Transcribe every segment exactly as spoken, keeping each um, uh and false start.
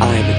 I am a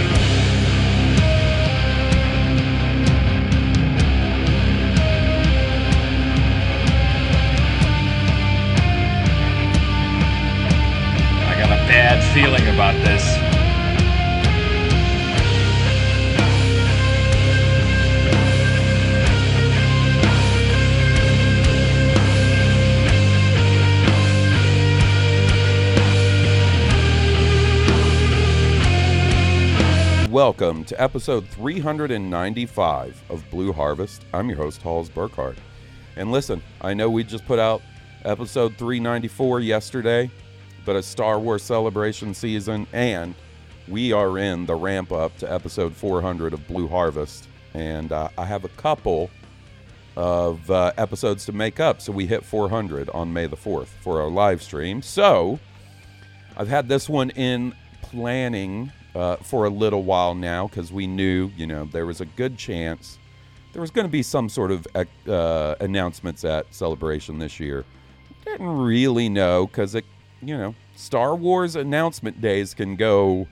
Bad feeling about this. Welcome to episode three ninety-five of Blue Harvest. I'm your host, Hals Burkhardt. And listen, I know we just put out episode three ninety-four yesterday, but a Star Wars celebration season, and we are in the ramp up to episode four hundred of Blue Harvest, and uh, I have a couple of uh, episodes to make up, so we hit four hundred on May the fourth for our live stream. So I've had this one in planning uh, for a little while now, because we knew, you know, there was a good chance there was going to be some sort of uh, announcements at Celebration this year. Didn't really know, because it You know, Star Wars announcement days can go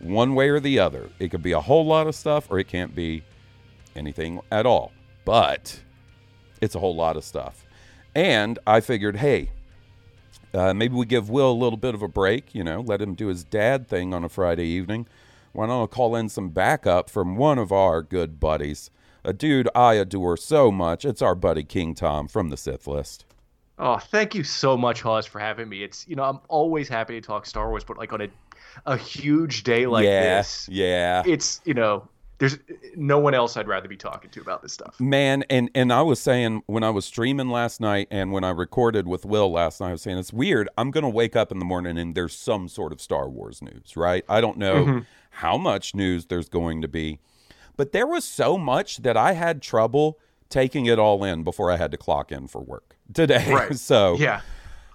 one way or the other. It could be a whole lot of stuff, or it can't be anything at all. But it's a whole lot of stuff. And I figured, hey, uh, maybe we give Will a little bit of a break, you know, let him do his dad thing on a Friday evening. Why don't I call in some backup from one of our good buddies, a dude I adore so much. It's our buddy King Tom from the Sith List. Oh, thank you so much, Hawes, for having me. It's, you know, I'm always happy to talk Star Wars, but like on a a huge day like yeah, this, yeah, it's, you know, there's no one else I'd rather be talking to about this stuff. Man, and, and I was saying when I was streaming last night and when I recorded with Will last night, I was saying it's weird. I'm going to wake up in the morning and there's some sort of Star Wars news, right? I don't know mm-hmm. how much news there's going to be, but there was so much that I had trouble taking it all in before I had to clock in for work today. Right. So yeah,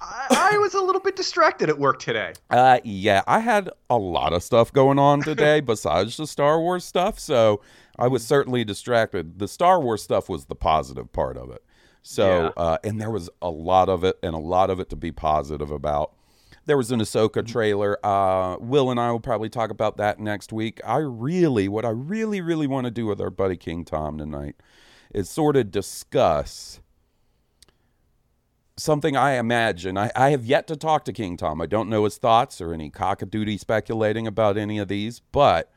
I, I was a little bit distracted at work today. Uh, yeah, I had a lot of stuff going on today besides the Star Wars stuff. So I was certainly distracted. The Star Wars stuff was the positive part of it. So, yeah. uh, and there was a lot of it and a lot of it to be positive about. There was an Ahsoka trailer. Uh, Will and I will probably talk about that next week. I really, what I really, really want to do with our buddy King Tom tonight is sort of discuss something I imagine. I, I have yet to talk to King Tom. I don't know his thoughts or any cock-a-doodle speculating about any of these, but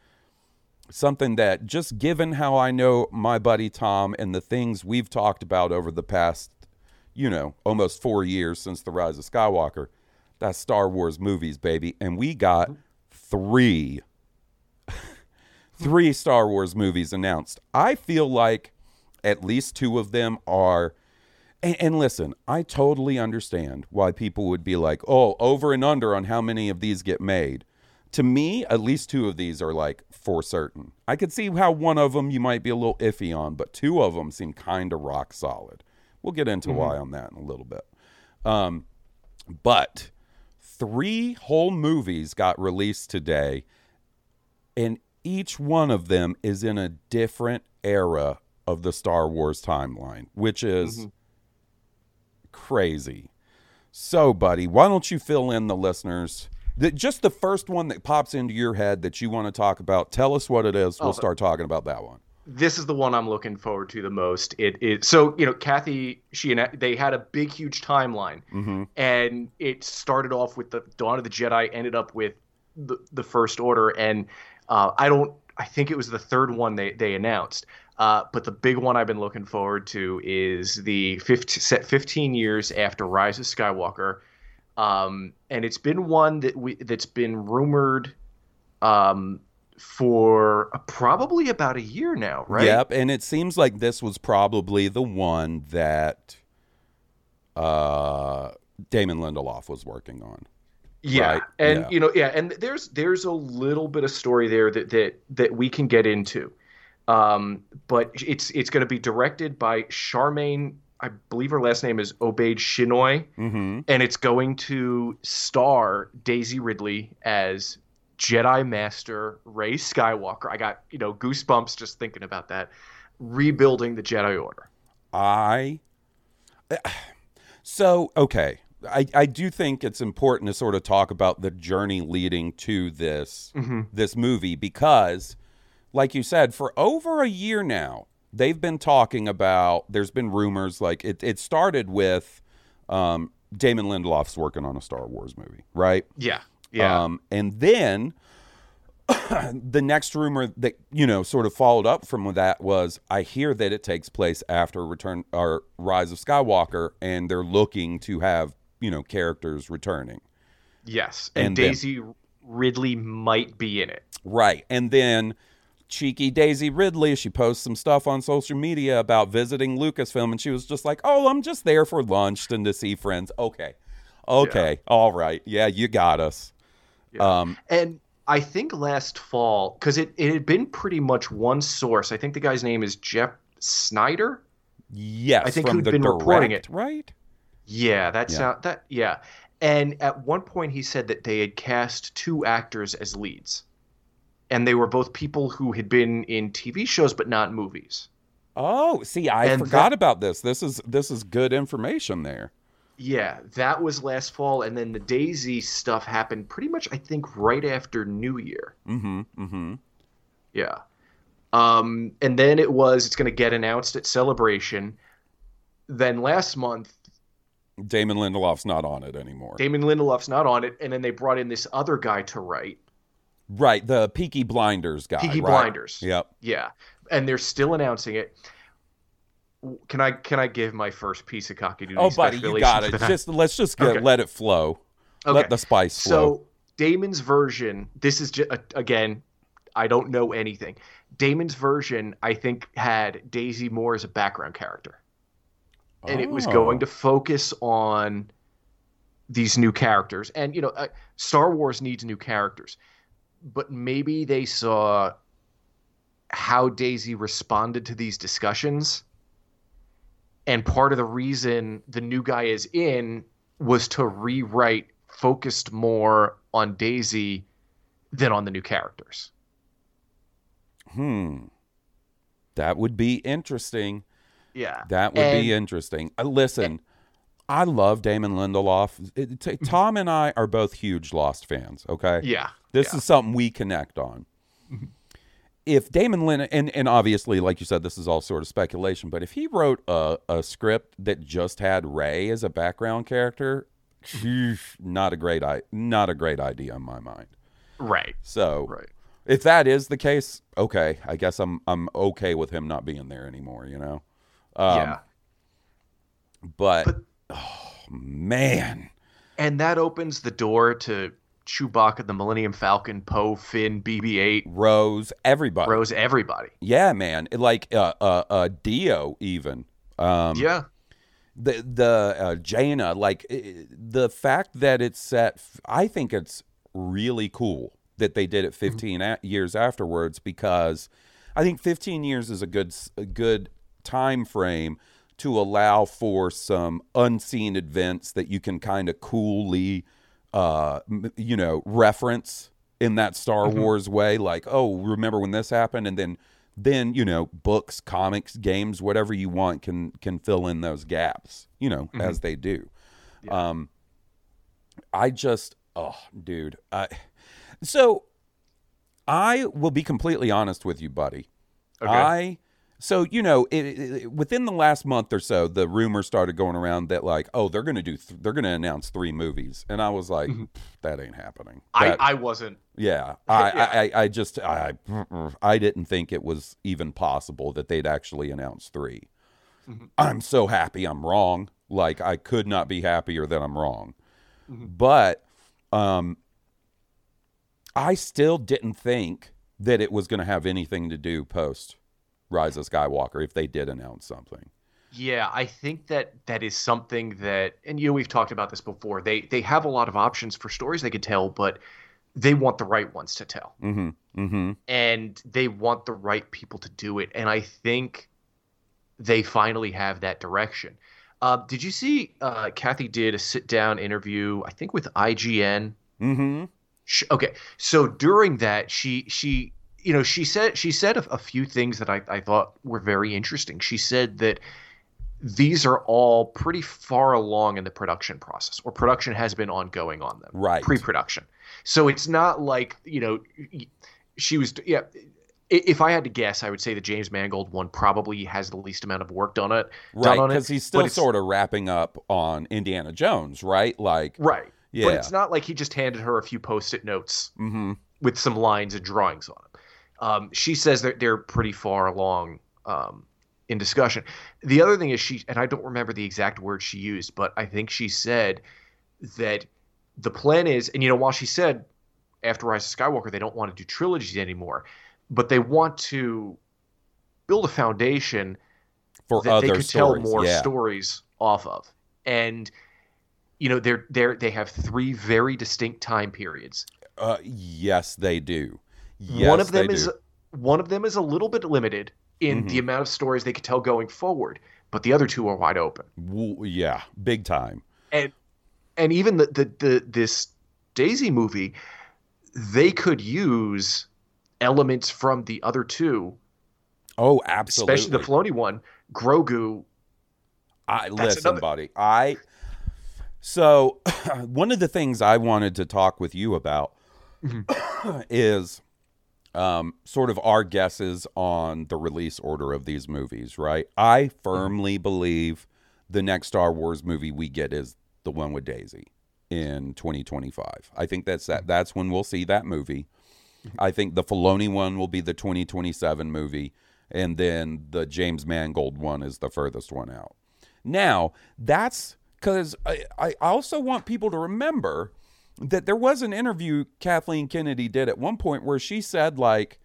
something that, just given how I know my buddy Tom and the things we've talked about over the past, you know, almost four years since the Rise of Skywalker, that's Star Wars movies, baby. And we got three, three Star Wars movies announced. I feel like at least two of them are, and, and listen, I totally understand why people would be like, oh, over and under on how many of these get made. To me, at least two of these are like for certain. I could see how one of them you might be a little iffy on, but two of them seem kind of rock solid. We'll get into mm-hmm. why on that in a little bit. Um, but three whole movies got released today, and each one of them is in a different era of the Star Wars timeline, which is mm-hmm. crazy. So, buddy, why don't you fill in the listeners? The, just the first one that pops into your head that you want to talk about, tell us what it is. We'll oh, start talking about that one. This is the one I'm looking forward to the most. It is, so, you know, Kathy, she and they had a big, huge timeline, mm-hmm. and it started off with the Dawn of the Jedi, ended up with the, the First Order, and uh, I don't. I think it was the third one they they announced. Uh, but the big one I've been looking forward to is the fifteen, set fifteen years after Rise of Skywalker, um, and it's been one that we that's been rumored um, for probably about a year now, right? Yep, and it seems like this was probably the one that uh, Damon Lindelof was working on. Yeah, right? and yeah. you know, yeah, and there's there's a little bit of story there that that that we can get into. Um, but it's it's going to be directed by Charmaine, I believe her last name is Obaid-Chinoy, mm-hmm. and it's going to star Daisy Ridley as Jedi Master Rey Skywalker. I got, you know, goosebumps just thinking about that. Rebuilding the Jedi Order. I so okay. I, I do think it's important to sort of talk about the journey leading to this mm-hmm. this movie, because, like you said, for over a year now, they've been talking about, there's been rumors, like it, it started with um, Damon Lindelof's working on a Star Wars movie, right? Yeah, yeah. Um, and then the next rumor that, you know, sort of followed up from that was, I hear that it takes place after Return or Rise of Skywalker, and they're looking to have, you know, characters returning. Yes, and, and Daisy then, Ridley might be in it. Right, and then... cheeky Daisy Ridley, she posts some stuff on social media about visiting Lucasfilm, and she was just like, oh, I'm just there for lunch and to see friends. Okay. Okay. Yeah. All right. Yeah, you got us. Yeah. Um, and I think last fall, because it, it had been pretty much one source. I think the guy's name is Jeff Snyder. Yes. I think who'd been direct, reporting it. Right? Yeah, that's yeah. Out, that. Yeah. And at one point he said that they had cast two actors as leads. And they were both people who had been in T V shows, but not movies. Oh, see, I and forgot that, about this. This is this is good information there. Yeah, that was last fall. And then the Daisy stuff happened pretty much, I think, right after New Year. Mm-hmm, mm-hmm. Yeah. Um, and then it was, it's going to get announced at Celebration. Then last month... Damon Lindelof's not on it anymore. Damon Lindelof's not on it. And then they brought in this other guy to write. Right, the Peaky Blinders guy. Peaky right? Blinders. Yep. Yeah, and they're still announcing it. Can I can I give my first piece of cocky doodle? Oh, buddy, you got it. Just let's just get, okay. let it flow. Okay. Let the spice flow. So Damon's version. This is just, again, I don't know anything. Damon's version, I think, had Daisy Moore as a background character, and oh. it was going to focus on these new characters. And you know, uh, Star Wars needs new characters. But maybe they saw how Daisy responded to these discussions. And part of the reason the new guy is in was to rewrite focused more on Daisy than on the new characters. Hmm. That would be interesting. Yeah. That would and, be interesting. Uh, listen, and- I love Damon Lindelof. It, t- Tom and I are both huge Lost fans, okay? Yeah. This yeah. is something we connect on. If Damon Lin and, and obviously, like you said, this is all sort of speculation, but if he wrote a, a script that just had Rey as a background character, not a great I not a great idea in my mind. Right. So right. if that is the case, okay, I guess I'm I'm okay with him not being there anymore, you know? Um, yeah. But, but oh man. And that opens the door to Chewbacca, the Millennium Falcon, Poe, Finn, B B eight, Rose, everybody, Rose, everybody. Yeah, man, like uh, uh, uh, Dio, even. Um, yeah, the the uh, Jaina, like it, the fact that it's set. I think it's really cool that they did it fifteen mm-hmm. a- years afterwards, because I think fifteen years is a good a good time frame to allow for some unseen events that you can kind of coolly. Uh, you know, reference in that Star mm-hmm. Wars way, like, oh, remember when this happened, and then, then you know, books, comics, games, whatever you want can can fill in those gaps, you know, mm-hmm. as they do. Yeah. Um, I just, oh, dude, I. So, I will be completely honest with you, buddy. Okay. I So, you know, it, it, within the last month or so, the rumor started going around that, like, oh, they're going to do, th- they're going to announce three movies. And I was like, mm-hmm. that ain't happening. That, I, I wasn't. Yeah. I, yeah. I, I, I just, I, I didn't think it was even possible that they'd actually announce three. Mm-hmm. I'm so happy I'm wrong. Like, I could not be happier that I'm wrong. Mm-hmm. But um, I still didn't think that it was going to have anything to do post Rise of Skywalker if they did announce something. Yeah, I think that that is something that, and you know, we've talked about this before. They they have a lot of options for stories they could tell, but they want the right ones to tell. Mm-hmm. Mm-hmm. And they want the right people to do it. And I think they finally have that direction. Uh, did you see uh, Kathy did a sit-down interview, I think with I G N? Mm-hmm. She, okay, so during that, she she you know she said she said a, a few things that I, I thought were very interesting. She said that these are all pretty far along in the production process, or production has been ongoing on them, right? Pre-production. So it's not like, you know, she was yeah. If I had to guess, I would say the James Mangold one probably has the least amount of work done, it, right, done on it. Right, because he's still sort of wrapping up on Indiana Jones, right? Like, right. Yeah. But it's not like he just handed her a few Post-it notes mm-hmm. with some lines and drawings on them. Um, she says that they're pretty far along um, in discussion. The other thing is she – and I don't remember the exact word she used, but I think she said that the plan is – and, you know, while she said after Rise of Skywalker they don't want to do trilogies anymore – but they want to build a foundation for that other they could stories. tell more yeah. stories off of. And, you know, they're, they're, they have three very distinct time periods. Uh, yes, they do. Yes, one of them they is do. One of them is a little bit limited in mm-hmm. the amount of stories they could tell going forward, but the other two are wide open. Yeah, big time. And and even the the, the this Daisy movie, they could use elements from the other two. Oh, absolutely. Especially the Filoni one, Grogu. I listen, another... buddy. I so one of the things I wanted to talk with you about mm-hmm. is um, sort of our guesses on the release order of these movies, right? I firmly mm-hmm. believe the next Star Wars movie we get is the one with Daisy in twenty twenty-five. I think that's that. That's when we'll see that movie. I think the Filoni one will be the twenty twenty-seven movie, and then the James Mangold one is the furthest one out. Now, that's because I, I also want people to remember that there was an interview Kathleen Kennedy did at one point where she said, like,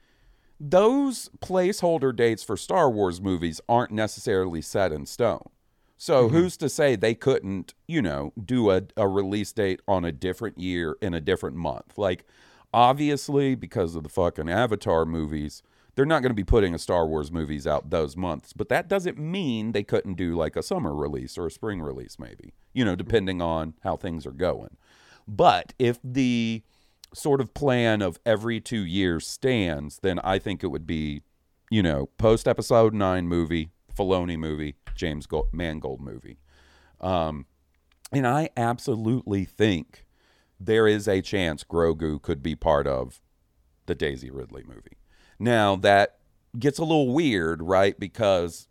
those placeholder dates for Star Wars movies aren't necessarily set in stone. So mm-hmm. who's to say they couldn't, you know, do a, a release date on a different year in a different month? Like, obviously, because of the fucking Avatar movies, they're not going to be putting a Star Wars movies out those months. But that doesn't mean they couldn't do like a summer release or a spring release, maybe, you know, depending on how things are going. But if the sort of plan of every two years stands, then I think it would be, you know, post episode nine movie, Filoni movie, James Mangold movie. Um, and I absolutely think there is a chance Grogu could be part of the Daisy Ridley movie. Now, that gets a little weird, right? Because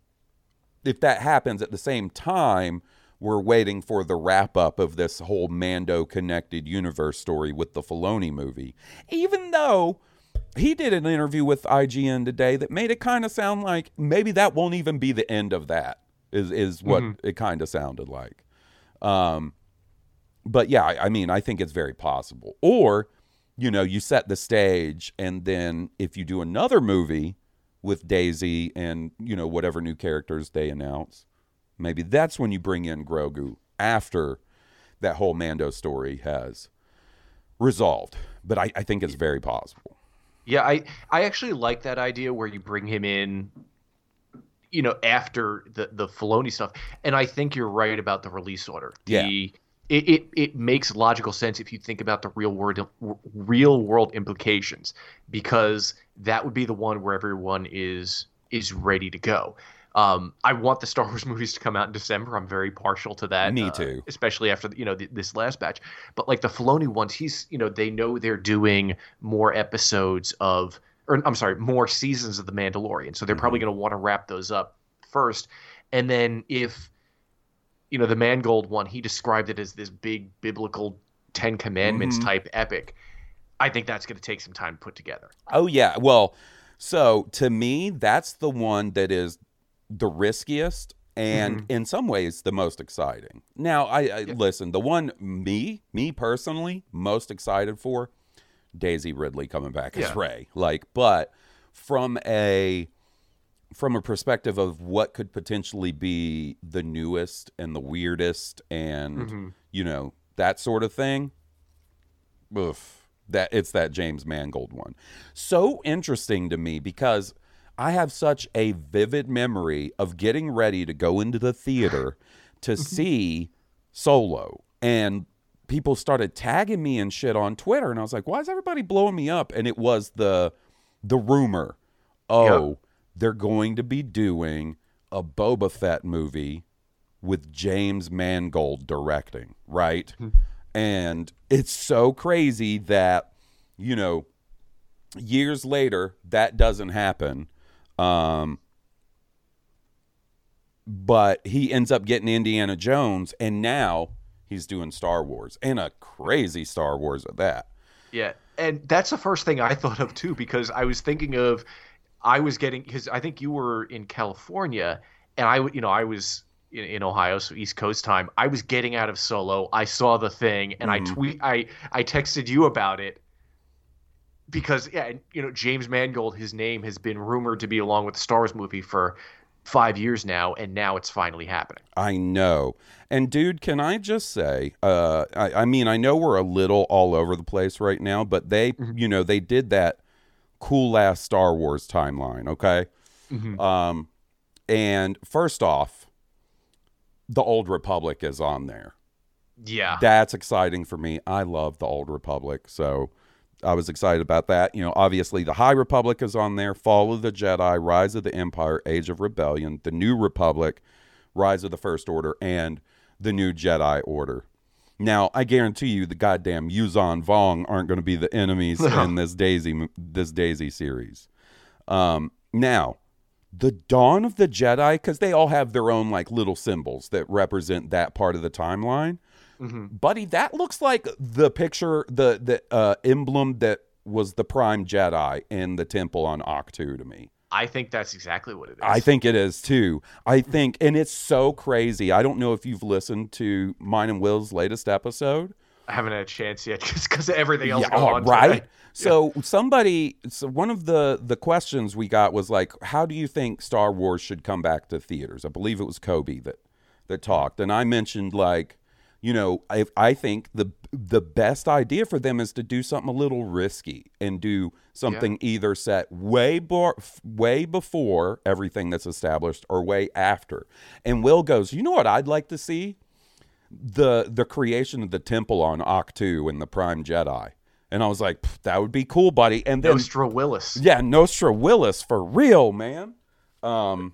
if that happens at the same time, we're waiting for the wrap-up of this whole Mando-connected universe story with the Filoni movie. Even though he did an interview with I G N today that made it kind of sound like maybe that won't even be the end of that, is, is what mm-hmm. it kind of sounded like. Um But yeah, I mean, I think it's very possible. Or, you know, you set the stage, and then if you do another movie with Daisy and, you know, whatever new characters they announce, maybe that's when you bring in Grogu after that whole Mando story has resolved. But I, I think it's very possible. Yeah, I, I actually like that idea where you bring him in, you know, after the, the Filoni stuff. And I think you're right about the release order. The, yeah. It, it it makes logical sense if you think about the real world real world implications, because that would be the one where everyone is is ready to go. Um, I want the Star Wars movies to come out in December. I'm very partial to that. Me too, uh, especially after you know th- this last batch. But like the Filoni ones, he's you know they know they're doing more episodes of or I'm sorry, more seasons of The Mandalorian. So they're mm-hmm. probably going to want to wrap those up first. And then if, you know, the Mangold one, he described it as this big biblical Ten Commandments mm-hmm. type epic. I think that's going to take some time to put together. Oh, yeah. Well, so to me, that's the one that is the riskiest and mm-hmm. in some ways the most exciting. Now, I, I yeah. listen, the one me, me personally, most excited for, Daisy Ridley coming back yeah. as Rey. Like, but from a from a perspective of what could potentially be the newest and the weirdest and, mm-hmm. you know, that sort of thing. Oof, that it's that James Mangold one. So interesting to me because I have such a vivid memory of getting ready to go into the theater to see Solo, and people started tagging me and shit on Twitter, and I was like, why is everybody blowing me up? And it was the the rumor, oh, yep. they're going to be doing a Boba Fett movie with James Mangold directing, right? And it's so crazy that, you know, years later, that doesn't happen. Um, but he ends up getting Indiana Jones, and now he's doing Star Wars, and a crazy Star Wars at that. Yeah, and that's the first thing I thought of, too, because I was thinking of, I was getting, because I think you were in California, and I, you know, I was in, in Ohio, so East Coast time. I was getting out of Solo. I saw the thing, and mm-hmm. I tweet, I, I texted you about it. Because, yeah, you know, James Mangold, his name has been rumored to be along with the Star Wars movie for five years now, and now it's finally happening. I know. And, dude, can I just say, uh, I, I mean, I know we're a little all over the place right now, but they, mm-hmm. you know, they did that cool-ass Star Wars timeline, okay? Mm-hmm. Um, and first off, the Old Republic is on there. Yeah. That's exciting for me. I love the Old Republic, so I was excited about that. You know, obviously the High Republic is on there, Fall of the Jedi, Rise of the Empire, Age of Rebellion, the New Republic, Rise of the First Order, and the New Jedi Order. Now, I guarantee you the goddamn Yuuzhan Vong aren't going to be the enemies in this Daisy this Daisy series. Um, now, the Dawn of the Jedi, because they all have their own like little symbols that represent that part of the timeline. Mm-hmm. Buddy, that looks like the picture, the the uh, emblem that was the Prime Jedi in the temple on Ahch-To to me. I think that's exactly what it is. I think it is, too. I think, and it's so crazy. I don't know if you've listened to mine and Will's latest episode. I haven't had a chance yet just because of everything else yeah, going on right? today. So yeah. somebody, so one of the, the questions we got was like, how do you think Star Wars should come back to theaters? I believe it was Kobe that, that talked. And I mentioned like, you know, I, I think the the best idea for them is to do something a little risky and do something yeah. either set way bar, way before everything that's established or way after. And Will goes, you know what I'd like to see? The the creation of the temple on Ahch-To and the Prime Jedi. And I was like, that would be cool, buddy. And then Nostra Willis. Yeah, Nostra Willis for real, man. Um,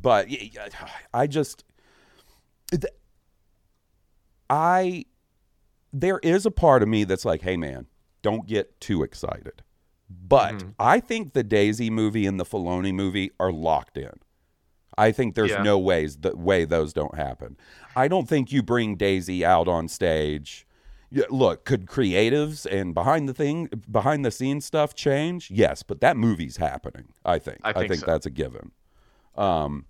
but I just... Th- I, there is a part of me that's like, hey man, don't get too excited. But mm-hmm. I think the Daisy movie and the Filoni movie are locked in. I think there's yeah. no ways the way those don't happen. I don't think you bring Daisy out on stage. Look, could creatives and behind the thing, behind the scenes stuff change? Yes, but that movie's happening. I think. I think, I think so. That's a given. Um,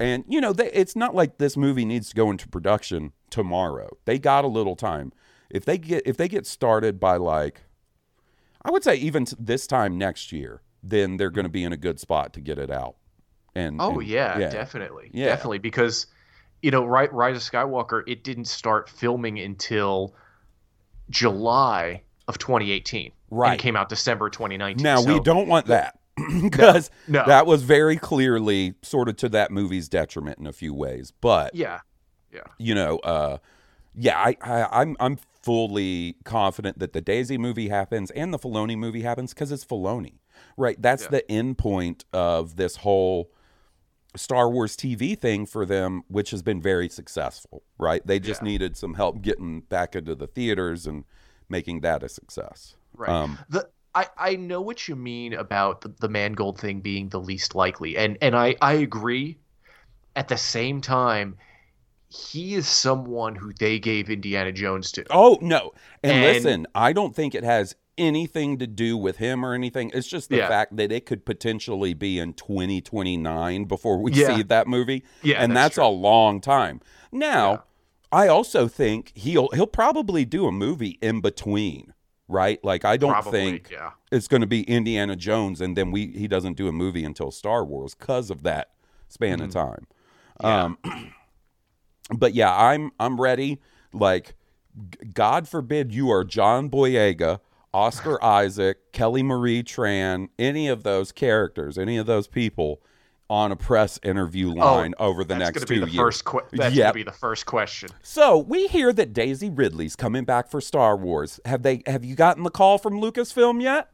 and you know, they, it's not like this movie needs to go into production tomorrow. They got a little time. If they get if they get started by like, I would say even this time next year, then they're going to be in a good spot to get it out. And oh and, yeah, yeah, definitely, yeah. definitely, because you know, right, Rise of Skywalker, it didn't start filming until July of twenty eighteen. Right, and it came out December twenty nineteen. Now so. We don't want that. Because no, no. that was very clearly sort of to that movie's detriment in a few ways. But yeah, yeah, you know, uh, yeah, I, I, I'm I'm fully confident that the Daisy movie happens and the Filoni movie happens because it's Filoni, right? That's yeah. the end point of this whole Star Wars T V thing for them, which has been very successful, right? They just yeah. needed some help getting back into the theaters and making that a success, right? Um, the I, I know what you mean about the, the Mangold thing being the least likely, and and I, I agree. At the same time, he is someone who they gave Indiana Jones to. Oh, no. And, and listen, I don't think it has anything to do with him or anything. It's just the yeah. fact that it could potentially be in twenty twenty-nine before we yeah. see that movie. Yeah, and that's, that's a long time. Now, yeah. I also think he'll he'll probably do a movie in between, right? Like, I don't probably, think yeah. it's going to be Indiana Jones and then we he doesn't do a movie until Star Wars because of that span mm-hmm. of time. Yeah. Um, but yeah, I'm I'm ready. Like, g- God forbid you are John Boyega, Oscar Isaac, Kelly Marie Tran, any of those characters, any of those people on a press interview line oh, over the that's next gonna two be the years. First que- that's yep. going to be the first question. So we hear that Daisy Ridley's coming back for Star Wars. Have they? Have you gotten the call from Lucasfilm yet?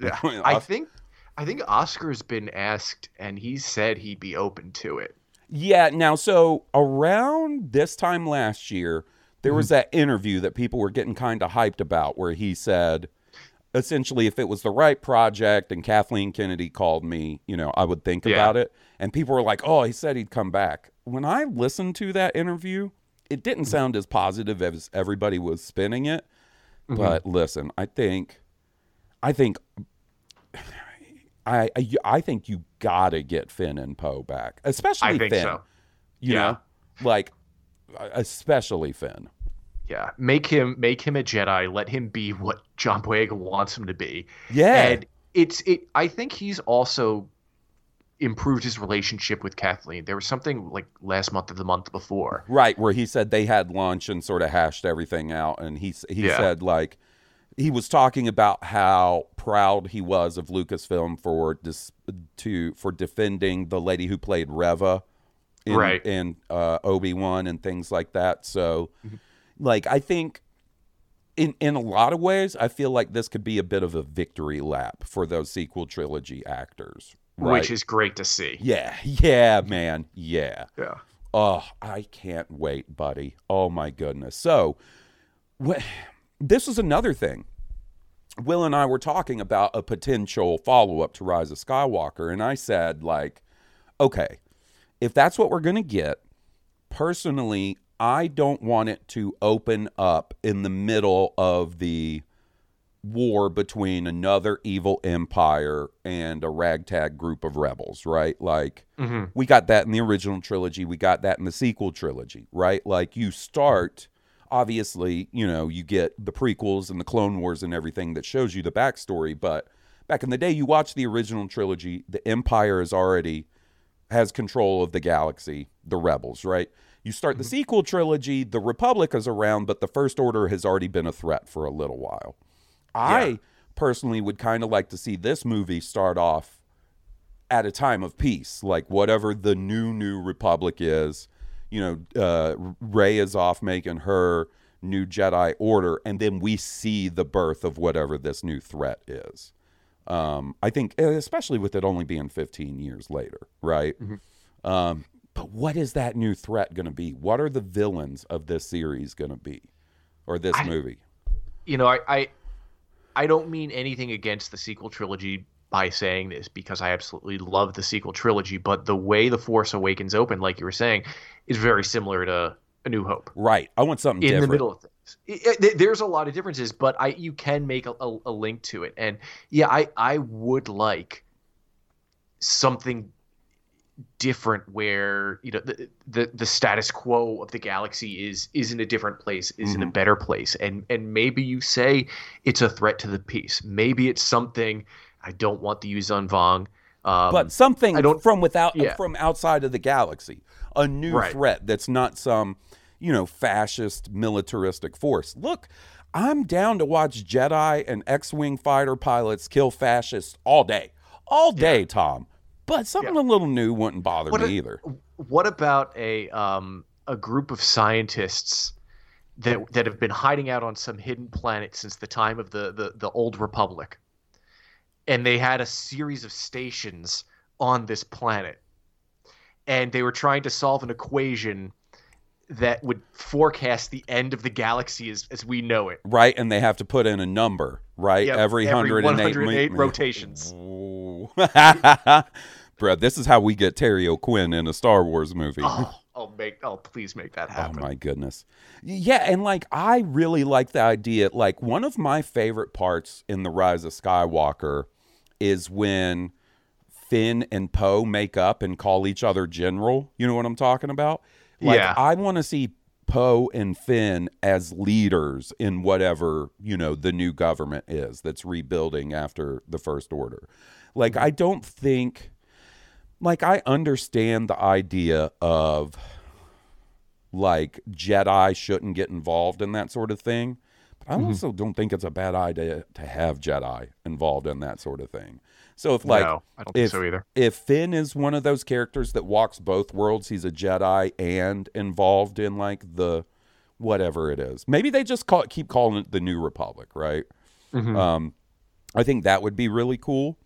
yeah, I think I think Oscar's been asked, and he said he'd be open to it. Yeah. Now, so around this time last year, there was that interview that people were getting kind of hyped about where he said, essentially, if it was the right project and Kathleen Kennedy called me, you know, I would think yeah. about it. And people were like, oh, he said he'd come back. When I listened to that interview, it didn't sound as positive as everybody was spinning it. Mm-hmm. But listen, I think, I think, I, I, I think you gotta get Finn and Poe back, especially I think Finn. So. You yeah. know, like, especially Finn. Yeah, make him make him a Jedi. Let him be what John Boyega wants him to be. Yeah, and it's it. I think he's also improved his relationship with Kathleen. There was something like last month or the month before, right, where he said they had lunch and sort of hashed everything out, and he he yeah. said like he was talking about how proud he was of Lucasfilm for dis, to for defending the lady who played Reva. In, right and uh Obi-Wan and things like that. So mm-hmm. like I think in in a lot of ways I feel like this could be a bit of a victory lap for those sequel trilogy actors, right? Which is great to see. Yeah yeah man yeah yeah oh I can't wait, buddy. Oh my goodness. So wh- this is another thing Will and I were talking about, a potential follow-up to Rise of Skywalker, and I said like, okay, if that's what we're going to get, personally, I don't want it to open up in the middle of the war between another evil empire and a ragtag group of rebels, right? Like, mm-hmm. we got that in the original trilogy. We got that in the sequel trilogy, right? Like, you start, obviously, you know, you get the prequels and the Clone Wars and everything that shows you the backstory. But back in the day, you watch the original trilogy, the empire is already... has control of the galaxy, the rebels, right? You start the mm-hmm. sequel trilogy, the Republic is around, but the First Order has already been a threat for a little while. Yeah. I personally would kind of like to see this movie start off at a time of peace, like whatever the new, new Republic is, you know, uh, Rey is off making her New Jedi Order, and then we see the birth of whatever this new threat is. Um, I think, especially with it only being fifteen years later, right? Mm-hmm. Um, but what is that new threat going to be? What are the villains of this series going to be, or this I, movie? You know, I, I I don't mean anything against the sequel trilogy by saying this, because I absolutely love the sequel trilogy, but the way The Force Awakens opened, like you were saying, is very similar to A New Hope. Right. I want something in different. The middle of things. It, it, there's a lot of differences, but I you can make a, a, a link to it. And yeah, I, I would like something different where, you know, the, the, the status quo of the galaxy is is in a different place, is mm-hmm. in a better place. And and maybe you say it's a threat to the peace. Maybe it's something. I don't want to use Yuuzhan Vong. Um, but something I don't, from without yeah. from outside of the galaxy, a new right. threat that's not some, you know, fascist militaristic force. Look, I'm down to watch Jedi and X-Wing fighter pilots kill fascists all day. All day, yeah. Tom. But something yeah. a little new wouldn't bother what me a, either. What about a um, a group of scientists that that have been hiding out on some hidden planet since the time of the, the, the Old Republic? And they had a series of stations on this planet. And they were trying to solve an equation that would forecast the end of the galaxy as, as we know it. Right, and they have to put in a number, right? Yep, every, every one hundred eight, one hundred eight rotations. Bro, this is how we get Terry O'Quinn in a Star Wars movie. Oh, I'll make, I'll please make that happen. Oh my goodness. Yeah, and like I really like the idea. Like one of my favorite parts in The Rise of Skywalker is when Finn and Poe make up and call each other general. You know what I'm talking about? Like, yeah. I want to see Poe and Finn as leaders in whatever, you know, the new government is that's rebuilding after the First Order. Like, I don't think, like, I understand the idea of, like, Jedi shouldn't get involved in that sort of thing. But I mm-hmm. also don't think it's a bad idea to have Jedi involved in that sort of thing. So if like no, I don't if, think so either. If Finn is one of those characters that walks both worlds, he's a Jedi and involved in like the whatever it is. Maybe they just call it, keep calling it the New Republic, right? Mm-hmm. Um, I think that would be really cool.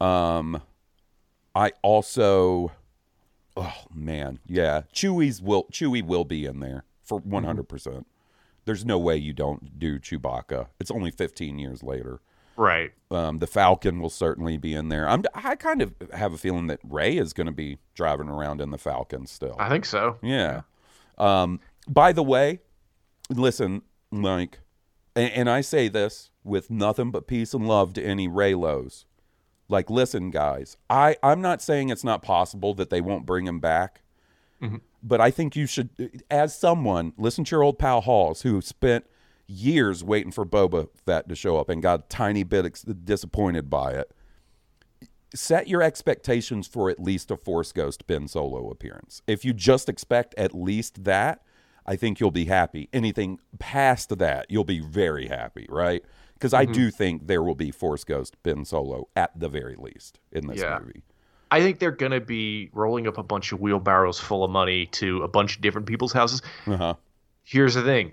Um, I also, oh man, yeah, Chewie's will Chewie will be in there for one hundred percent. Mm-hmm. There's no way you don't do Chewbacca. It's only fifteen years later. Right. Um, the Falcon will certainly be in there. I'm, I kind of have a feeling that Rey is going to be driving around in the Falcon still. I think so. Yeah. yeah. Um, by the way, listen, like, and, and I say this with nothing but peace and love to any Reylos. Like, listen, guys, I, I'm not saying it's not possible that they won't bring him back. Mm-hmm. But I think you should, as someone, listen to your old pal Halls, who spent years waiting for Boba Fett to show up and got a tiny bit ex- disappointed by it. Set your expectations for at least a Force Ghost Ben Solo appearance. If you just expect at least that, I think you'll be happy. Anything past that, you'll be very happy, right? Because mm-hmm. I do think there will be Force Ghost Ben Solo at the very least in this yeah. movie. I think they're going to be rolling up a bunch of wheelbarrows full of money to a bunch of different people's houses. Uh-huh. Here's the thing.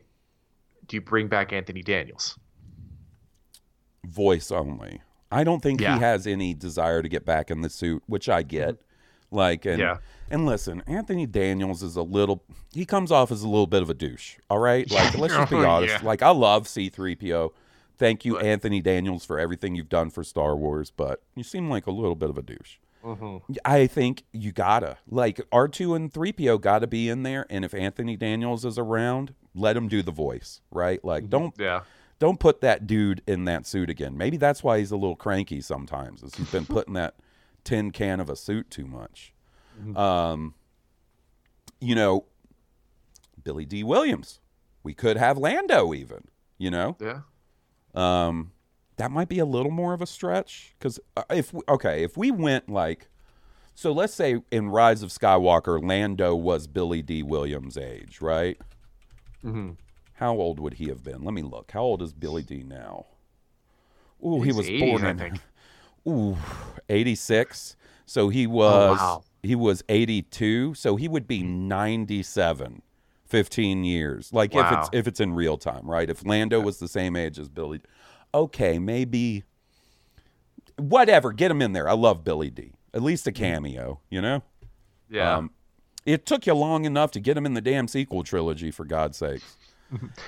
Do you bring back Anthony Daniels? Voice only. I don't think yeah. he has any desire to get back in the suit, which I get. Like, and, yeah. and listen, Anthony Daniels is a little, he comes off as a little bit of a douche. All right. Like, let's just be honest. yeah. Like, I love C three P O. Thank you, but, Anthony Daniels, for everything you've done for Star Wars, but you seem like a little bit of a douche. Mm-hmm. I think you gotta, like, R two and three P O gotta be in there, and if Anthony Daniels is around, let him do the voice, right? Like, don't yeah. don't put that dude in that suit again. Maybe that's why he's a little cranky sometimes, is he's been putting that tin can of a suit too much. Mm-hmm. Um, you know, Billy Dee Williams. We could have Lando even, you know? Yeah. Um. That might be a little more of a stretch, because if we, okay, if we went like, so let's say in Rise of Skywalker, Lando was Billy Dee Williams' age, right? Mm-hmm. How old would he have been? Let me look. How old is Billy Dee now? Ooh, he's he was eighties, born in, I think. Ooh, eighty-six. So he was oh, wow. he was eighty-two. So he would be ninety-seven. fifteen years, like wow. if it's if it's in real time, right? If Lando was the same age as Billy. Okay, maybe, whatever, get him in there. I love Billy Dee. At least a cameo, you know? Yeah. Um, it took you long enough to get him in the damn sequel trilogy, for God's sakes.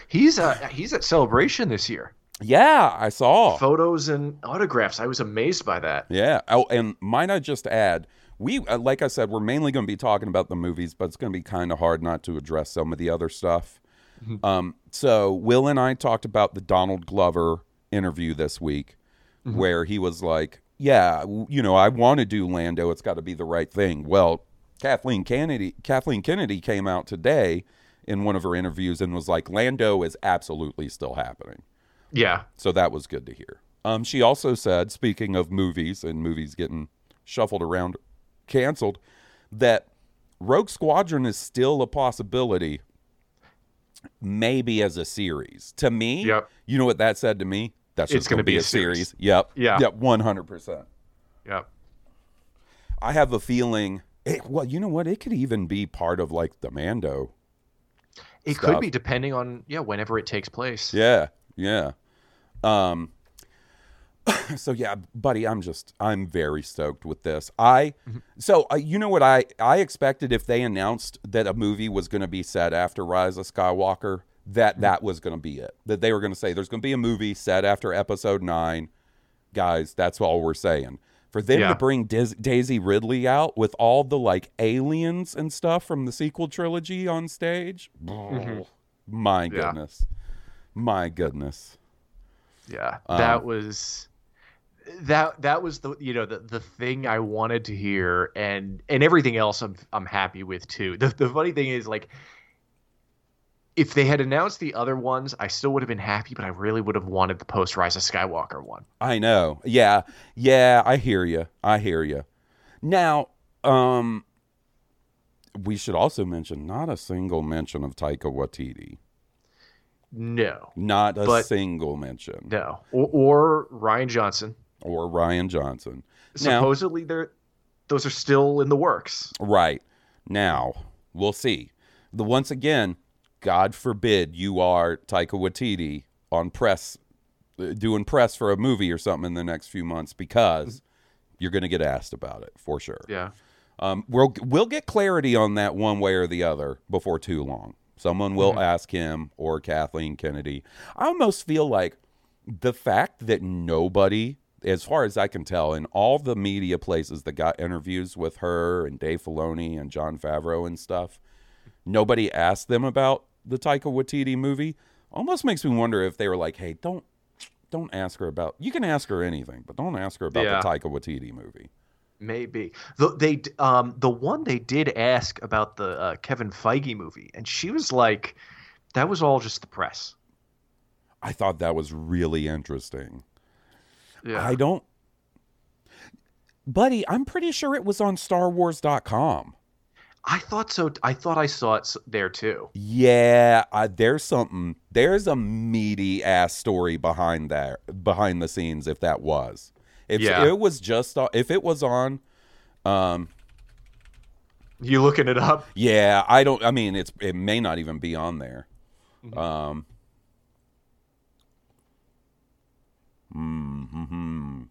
He's uh, he's at Celebration this year. Yeah, I saw. Photos and autographs. I was amazed by that. Yeah. Oh, and might I just add, we, like I said, we're mainly going to be talking about the movies, but it's going to be kind of hard not to address some of the other stuff. Mm-hmm. Um, so Will and I talked about the Donald Glover interview this week, mm-hmm. where he was like, yeah, you know, I want to do Lando, it's got to be the right thing. Well, Kathleen Kennedy Kathleen Kennedy came out today in one of her interviews and was like, Lando is absolutely still happening. Yeah. So that was good to hear. Um, she also said, speaking of movies and movies getting shuffled around, canceled, that Rogue Squadron is still a possibility, maybe as a series. To me, yep. you know what that said to me? That's just going to be, be a series. series. Yep. Yeah. Yep. one hundred percent. Yep. I have a feeling. It, well, you know what? It could even be part of like the Mando. It stuff. could be, depending on yeah, whenever it takes place. Yeah. Yeah. Um. So yeah, buddy, I'm just I'm very stoked with this. I mm-hmm. so uh, you know what I I expected if they announced that a movie was going to be set after Rise of Skywalker, that that was going to be it. That they were going to say, there's going to be a movie set after episode nine. Guys, that's all we're saying. For them yeah. to bring Dis- Daisy Ridley out with all the, like, aliens and stuff from the sequel trilogy on stage. Mm-hmm. Oh, my goodness. Yeah. My goodness. Yeah, that um, was... That that was the you know the, the thing I wanted to hear, and and everything else I'm I'm happy with too. The the funny thing is, like, if they had announced the other ones, I still would have been happy, but I really would have wanted the post Rise of Skywalker one. I know, yeah, yeah, I hear you, I hear you. Now, um, we should also mention not a single mention of Taika Waititi. No, not a but, single mention. No, or, or Ryan Johnson. Or Ryan Johnson. Supposedly, now, they're those are still in the works. Right. Now, we'll see. The, once again, God forbid you are Taika Waititi on press, doing press for a movie or something in the next few months, because you're going to get asked about it for sure. Yeah. Um, we'll we'll get clarity on that one way or the other before too long. Someone will mm-hmm. ask him or Kathleen Kennedy. I almost feel like the fact that nobody, as far as I can tell, in all the media places that got interviews with her and Dave Filoni and Jon Favreau and stuff, nobody asked them about the Taika Waititi movie. Almost makes me wonder if they were like, hey, don't don't ask her about... You can ask her anything, but don't ask her about yeah. the Taika Waititi movie. Maybe. The, they, um, the one they did ask about the uh, Kevin Feige movie, and she was like, that was all just the press. I thought that was really interesting. Yeah. I don't... Buddy, I'm pretty sure it was on Star Wars dot com. I thought so. I thought I saw it there, too. Yeah, I, there's something... There's a meaty-ass story behind that, behind the scenes, if that was. If yeah. it was just... If it was on... um, You looking it up? Yeah, I don't... I mean, it's it may not even be on there. Mm-hmm. Um... Hmm.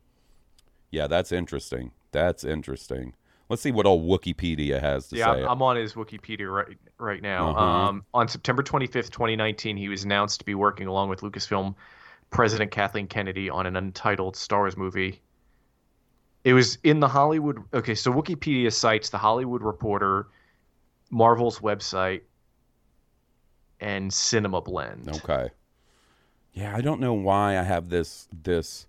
Yeah, that's interesting. That's interesting. Let's see what old Wikipedia has to yeah, say. Yeah, I'm on his Wikipedia right right now. Uh-huh. Um, on September twenty-fifth, twenty nineteen, he was announced to be working along with Lucasfilm President Kathleen Kennedy on an untitled Star Wars movie. It was in the Hollywood... Okay, so Wikipedia cites the Hollywood Reporter, Marvel's website, and CinemaBlend. Okay. Yeah, I don't know why I have this this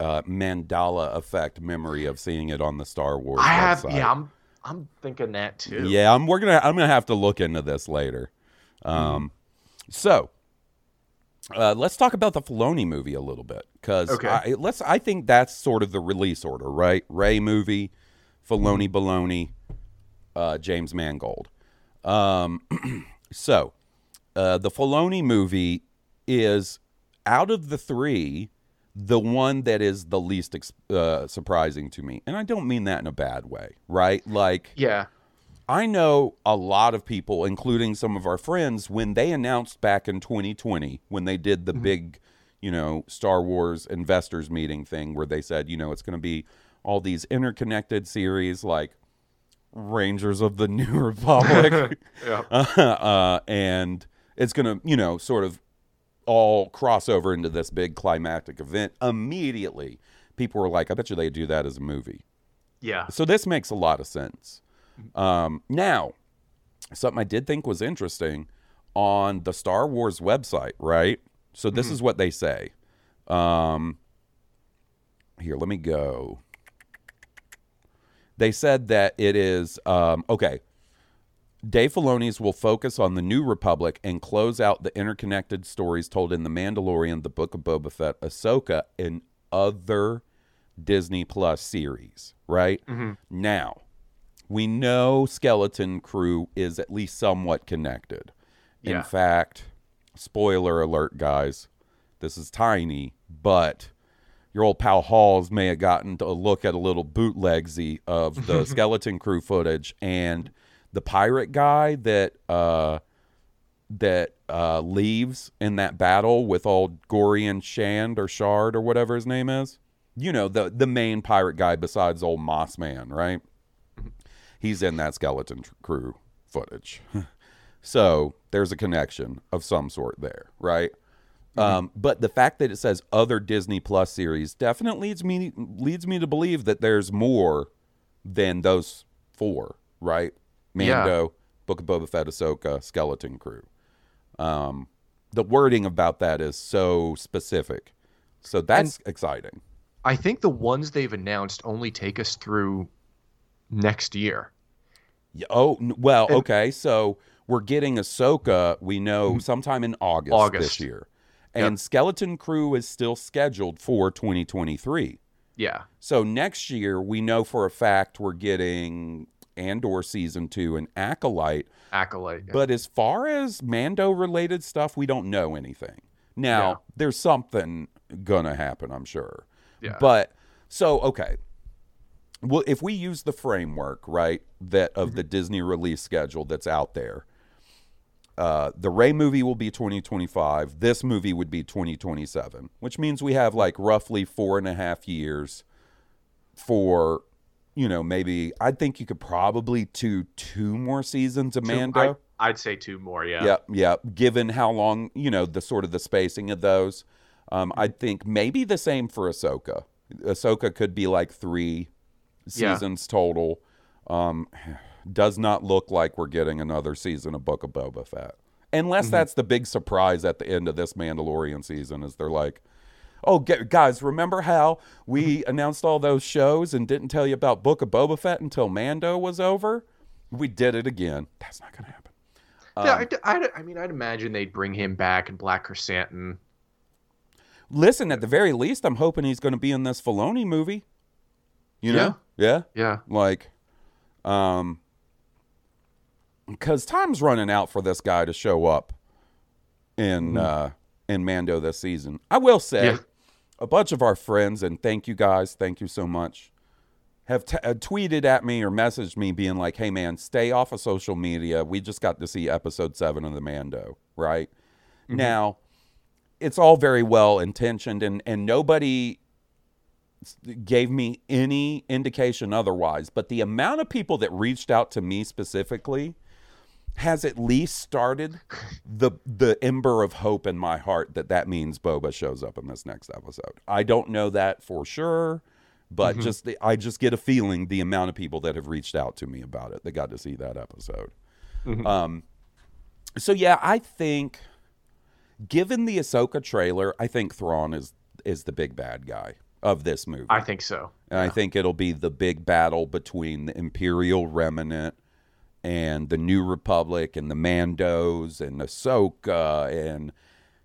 uh, mandala effect memory of seeing it on the Star Wars I have, website. Yeah, I'm I'm thinking that too. Yeah, I'm we're gonna I'm gonna have to look into this later. Um, mm. So uh, let's talk about the Filoni movie a little bit, because okay. I, let's I think that's sort of the release order, right? Ray movie, Filoni Baloney, uh, James Mangold. Um, so uh, the Filoni movie is, out of the three, the one that is the least uh, surprising to me. And I don't mean that in a bad way, right? Like, yeah, I know a lot of people, including some of our friends, when they announced back in twenty twenty, when they did the mm-hmm. big, you know, Star Wars investors meeting thing where they said, you know, it's going to be all these interconnected series like Rangers of the New Republic. yeah. uh, uh, and it's going to, you know, sort of all crossover into this big climactic event. Immediately, people were like, I bet you they do that as a movie. Yeah. So this makes a lot of sense. Um, now, something I did think was interesting on the Star Wars website, right? So this mm-hmm. is what they say. Um, here, let me go. They said that it is, um, okay, Dave Filoni's will focus on the New Republic and close out the interconnected stories told in The Mandalorian, The Book of Boba Fett, Ahsoka, and other Disney Plus series, right? Mm-hmm. Now, we know Skeleton Crew is at least somewhat connected. Yeah. In fact, spoiler alert, guys, this is tiny, but your old pal Halls may have gotten a look at a little bootlegsy of the Skeleton Crew footage, and the pirate guy that uh, that uh, leaves in that battle with old Gorian Shand or Shard or whatever his name is. You know, the, the main pirate guy besides old Moss Man, right? He's in that Skeleton Crew footage. So there's a connection of some sort there, right? Mm-hmm. Um, but the fact that it says other Disney Plus series definitely leads me leads me to believe that there's more than those four, right? Mando, yeah. Book of Boba Fett, Ahsoka, Skeleton Crew. Um, the wording about that is so specific. So that's and exciting. I think the ones they've announced only take us through next year. Yeah, oh, well, and, okay. So we're getting Ahsoka, we know, sometime in August, August. this year. And yep. Skeleton Crew is still scheduled for twenty twenty-three. Yeah. So next year, we know for a fact we're getting Andor Season two and Acolyte. Acolyte, yeah. But as far as Mando-related stuff, we don't know anything. Now, yeah. there's something gonna happen, I'm sure. Yeah. But, so, okay. Well, if we use the framework, right, that of mm-hmm. the Disney release schedule that's out there, uh, the Rey movie will be twenty twenty-five. This movie would be twenty twenty-seven, which means we have like roughly four and a half years for, you know, maybe I think you could probably do two more seasons of Mando. Two, I, I'd say two more, yeah. Yeah, yeah. Given how long, you know, the sort of the spacing of those, um, I think maybe the same for Ahsoka. Ahsoka could be like three seasons yeah. total. Um, does not look like we're getting another season of Book of Boba Fett. Unless mm-hmm. that's the big surprise at the end of this Mandalorian season is they're like, oh, guys, remember how we announced all those shows and didn't tell you about Book of Boba Fett until Mando was over? We did it again. That's not going to happen. Yeah, um, I, I, I mean, I'd imagine they'd bring him back in Black Chrysanthemum. Listen, at the very least, I'm hoping he's going to be in this Filoni movie. You know? Yeah. Yeah. yeah. Like, um, because time's running out for this guy to show up in, mm-hmm. uh, in Mando this season. I will say... Yeah. A bunch of our friends, and thank you guys, thank you so much, have t- uh, tweeted at me or messaged me being like, hey, man, stay off of social media. We just got to see episode seven of the Mando, right? Mm-hmm. Now, it's all very well-intentioned, and, and nobody gave me any indication otherwise, but the amount of people that reached out to me specifically has at least started the the ember of hope in my heart that that means Boba shows up in this next episode. I don't know that for sure, but mm-hmm. just the, I just get a feeling the amount of people that have reached out to me about it that got to see that episode. Mm-hmm. Um, so yeah, I think given the Ahsoka trailer, I think Thrawn is is the big bad guy of this movie. I think so. And yeah. I think it'll be the big battle between the Imperial Remnant and the New Republic and the Mandos and Ahsoka and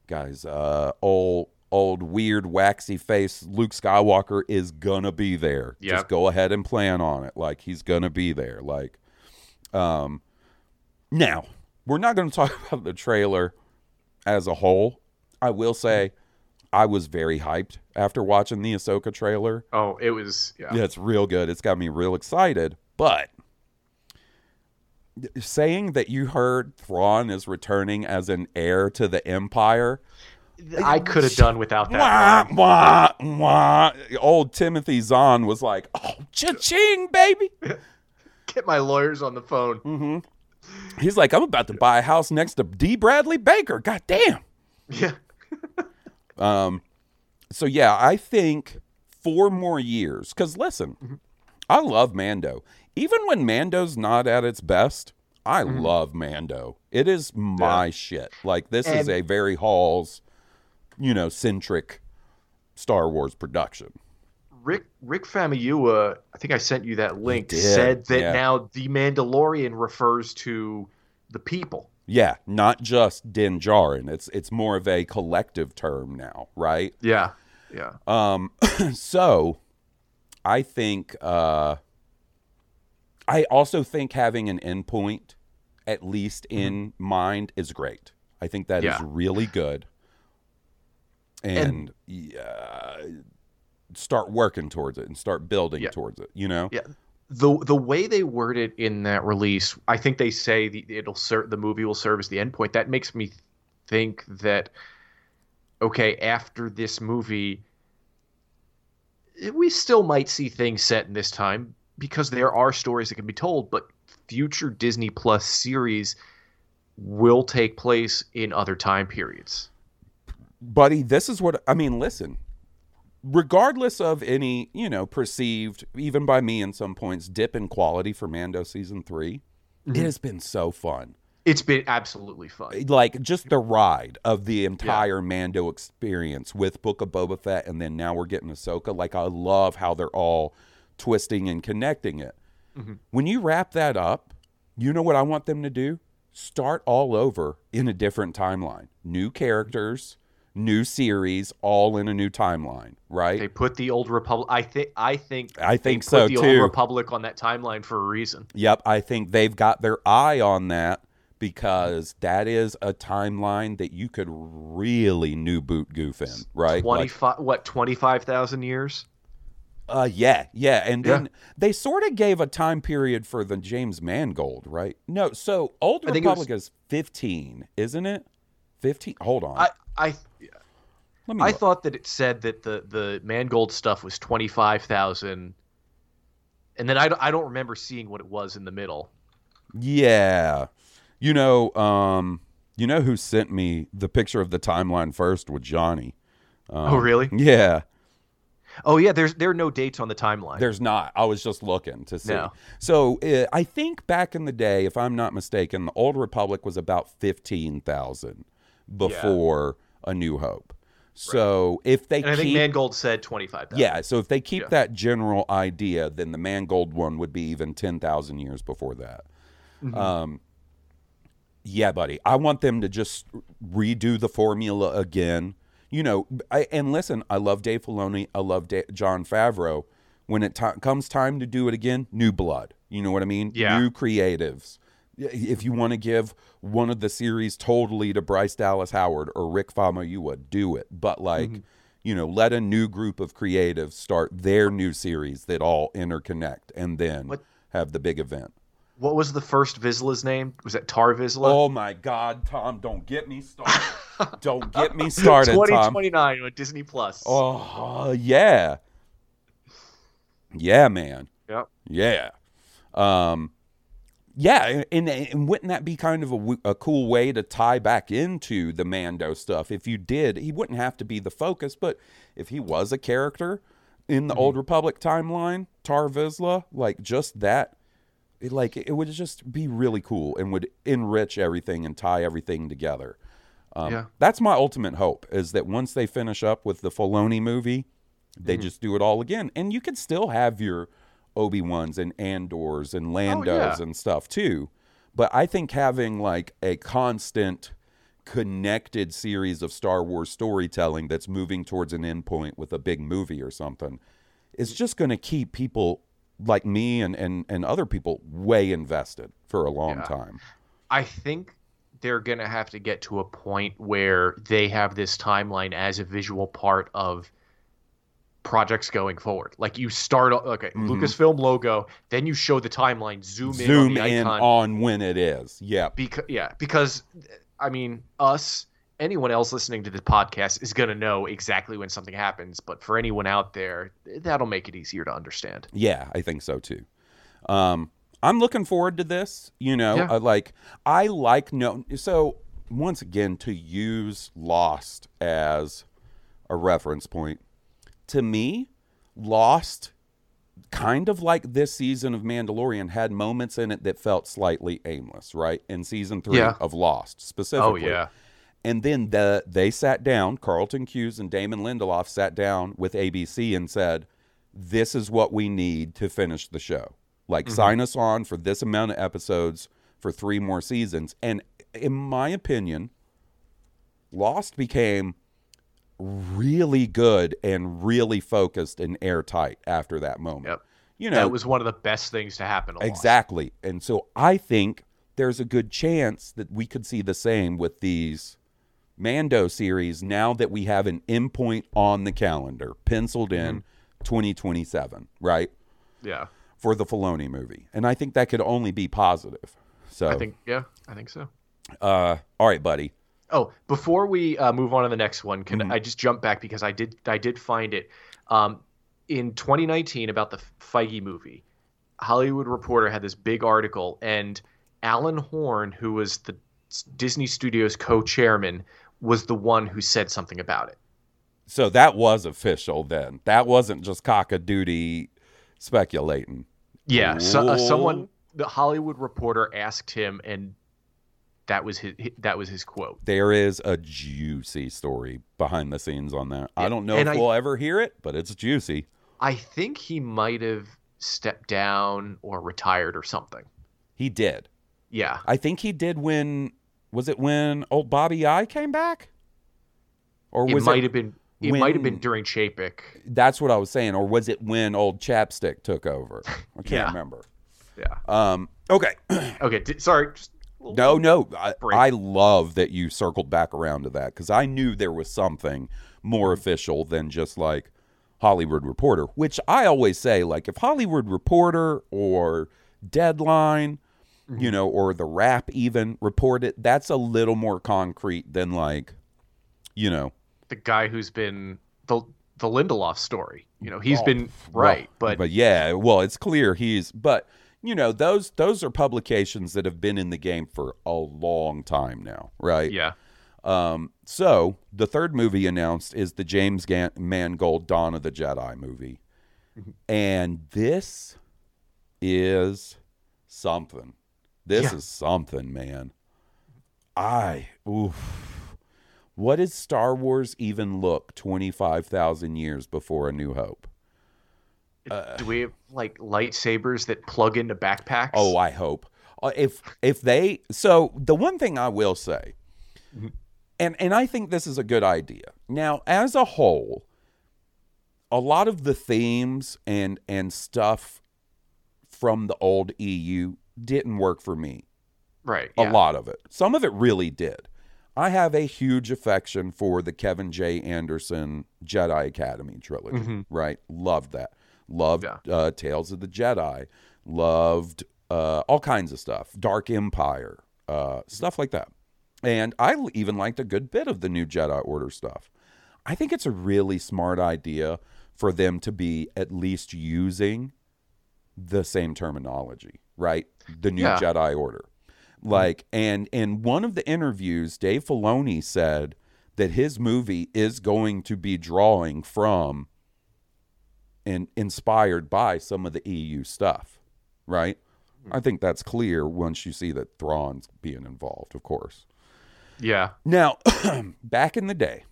guys, uh, old old weird waxy face Luke Skywalker is gonna be there. Yep. Just go ahead and plan on it. Like he's gonna be there. Like, um, now we're not gonna talk about the trailer as a whole. I will say, I was very hyped after watching the Ahsoka trailer. Oh, it was yeah, yeah it's real good. It's got me real excited, but. Saying that you heard Thrawn is returning as an heir to the Empire. I could have done without that. Wah, wah, wah. Old Timothy Zahn was like, oh, cha-ching, baby. Get my lawyers on the phone. Mm-hmm. He's like, I'm about to buy a house next to D. Bradley Baker. God damn. Yeah. um. So, yeah, I think four more years. Because, listen, mm-hmm. I love Mando. Even when Mando's not at its best, I mm-hmm. love Mando. It is my yeah. shit. Like, this and is a very Halls, you know, centric Star Wars production. Rick Rick Famuyiwa, I think I sent you that link, said that yeah. now The Mandalorian refers to the people. Yeah, not just Din Djarin. It's, it's more of a collective term now, right? Yeah, yeah. Um, so, I think... Uh, I also think having an endpoint, at least in mm-hmm. mind, is great. I think that yeah. is really good. And, and uh, start working towards it and start building yeah. towards it, you know? Yeah. The the way they word it in that release, I think they say the, it'll ser- the movie will serve as the endpoint. That makes me think that, okay, after this movie, we still might see things set in this time. Because there are stories that can be told, but future Disney Plus series will take place in other time periods. Buddy, this is what, I mean, listen, regardless of any, you know, perceived, even by me in some points, dip in quality for Mando season three, mm-hmm. it has been so fun. It's been absolutely fun. Like, just the ride of the entire yeah. Mando experience with Book of Boba Fett, and then now we're getting Ahsoka. Like, I love how they're all twisting and connecting it. Mm-hmm. When you wrap that up, you know what I want them to do? Start all over in a different timeline. New characters, new series, all in a new timeline, right? They put the Old Republic. I think. I think. I think they so put the too. Old Republic on that timeline for a reason. Yep, I think they've got their eye on that. Because that is a timeline that you could really new boot goof in, right? twenty-five, like, what, twenty-five thousand years? Uh, yeah, yeah. And yeah. then they sort of gave a time period for the James Mangold, right? No, so Old I Republic was, is fifteen, isn't it? fifteen? Hold on. I I, Let me I thought that it said that the, the Mangold stuff was twenty-five thousand. And then I, I don't remember seeing what it was in the middle. Yeah. You know, um, you know who sent me the picture of the timeline first with Johnny? Um, oh, really? Yeah. Oh, yeah. There's there are no dates on the timeline. There's not. I was just looking to see. No. So uh, I think back in the day, if I'm not mistaken, the Old Republic was about fifteen thousand before yeah. A New Hope. So right. if they and I keep, think Mangold said twenty-five thousand. Yeah. So if they keep yeah. that general idea, then the Mangold one would be even ten thousand years before that. Mm-hmm. Um. Yeah, buddy. I want them to just redo the formula again. You know, I, and listen, I love Dave Filoni. I love da- Jon Favreau. When it to- comes time to do it again, new blood. You know what I mean? Yeah. New creatives. If you want to give one of the series totally to Bryce Dallas Howard or Rick Famuyiwa, do it. But, like, mm-hmm. you know, let a new group of creatives start their new series that all interconnect and then what? have the big event. What was the first Vizsla's name? Was that Tar Vizsla? Oh, my God, Tom, don't get me started. Don't get me started, Tom. twenty twenty-nine on Disney Plus. Oh, yeah. Yeah, man. Yep. Yeah. Um, yeah, and, and wouldn't that be kind of a, a cool way to tie back into the Mando stuff? If you did, he wouldn't have to be the focus, but if he was a character in the mm-hmm. Old Republic timeline, Tar Vizsla, like just that. It, like, it would just be really cool and would enrich everything and tie everything together. Um, yeah. That's my ultimate hope, is that once they finish up with the Filoni movie, they mm-hmm. just do it all again. And you could still have your Obi-Wans and Andors and Landos oh, yeah. and stuff, too. But I think having, like, a constant connected series of Star Wars storytelling that's moving towards an endpoint with a big movie or something is just going to keep people like me and, and, and other people way invested for a long yeah. time. I think they're going to have to get to a point where they have this timeline as a visual part of projects going forward. Like you start, okay, mm-hmm. Lucasfilm logo, then you show the timeline, zoom, zoom in on the icon. Zoom in on when it is. Yeah. Because, yeah. Because, I mean, us, anyone else listening to this podcast is going to know exactly when something happens, but for anyone out there, that'll make it easier to understand. Yeah, I think so too. Um, I'm looking forward to this, you know, yeah. I like, I like, no, so once again, to use Lost as a reference point, to me, Lost, kind of like this season of Mandalorian, had moments in it that felt slightly aimless, right? In season three yeah. of Lost specifically. Oh, yeah. And then the, they sat down, Carlton Cuse and Damon Lindelof sat down with A B C and said, this is what we need to finish the show. Like, mm-hmm. sign us on for this amount of episodes for three more seasons. And in my opinion, Lost became really good and really focused and airtight after that moment. Yep. You know, that was one of the best things to happen. To exactly. Lost. And so I think there's a good chance that we could see the same with these Mando series now that we have an endpoint on the calendar penciled in mm-hmm. twenty twenty-seven, right? Yeah. For the Filoni movie. And I think that could only be positive. So I think yeah, I think so. Uh all right, buddy. Oh, before we uh, move on to the next one, can mm-hmm. I just jump back because I did I did find it um in twenty nineteen about the Feige movie. Hollywood Reporter had this big article, and Alan Horn, who was the Disney Studios co-chairman was the one who said something about it. So that was official then. That wasn't just cock-a-doodle speculating. Yeah, so, uh, someone, the Hollywood Reporter asked him, and that was his, his that was his quote. There is a juicy story behind the scenes on that. I don't know and if I, we'll ever hear it, but it's juicy. I think he might have stepped down or retired or something. He did. Yeah. I think he did when, was it when old Bobby I came back? Or was it might it have been it when, might have been during Chapek. That's what I was saying. Or was it when old Chapstick took over? I can't yeah. remember. Yeah. Um. Okay. okay. D- sorry. Just no, no. I, I love that you circled back around to that, because I knew there was something more official than just like Hollywood Reporter, which I always say, like, if Hollywood Reporter or Deadline, mm-hmm. you know, or The Wrap even report it, that's a little more concrete than like, you know. The guy who's been the the Lindelof story, you know, he's oh, been right, well, but but yeah, well, it's clear he's, but you know, those those are publications that have been in the game for a long time now, right? Yeah. Um. So the third movie announced is the James Mangold Dawn of the Jedi movie, mm-hmm. and this is something. This yeah. is something, man. I oof. What does Star Wars even look twenty-five thousand years before A New Hope? Uh, Do we have, like, lightsabers that plug into backpacks? Oh, I hope. Uh, if if they... So, the one thing I will say, mm-hmm. and, and I think this is a good idea. Now, as a whole, a lot of the themes and, and stuff from the old E U didn't work for me. Right. Yeah. A lot of it. Some of it really did. I have a huge affection for the Kevin J. Anderson Jedi Academy trilogy, mm-hmm. right? Loved that. Loved yeah. uh, Tales of the Jedi. Loved uh, all kinds of stuff. Dark Empire. Uh, stuff like that. And I even liked a good bit of the New Jedi Order stuff. I think it's a really smart idea for them to be at least using the same terminology, right? The New yeah. Jedi Order. Like, and in one of the interviews, Dave Filoni said that his movie is going to be drawing from and inspired by some of the E U stuff, right? I think that's clear once you see that Thrawn's being involved, of course. Yeah. Now, back in the day,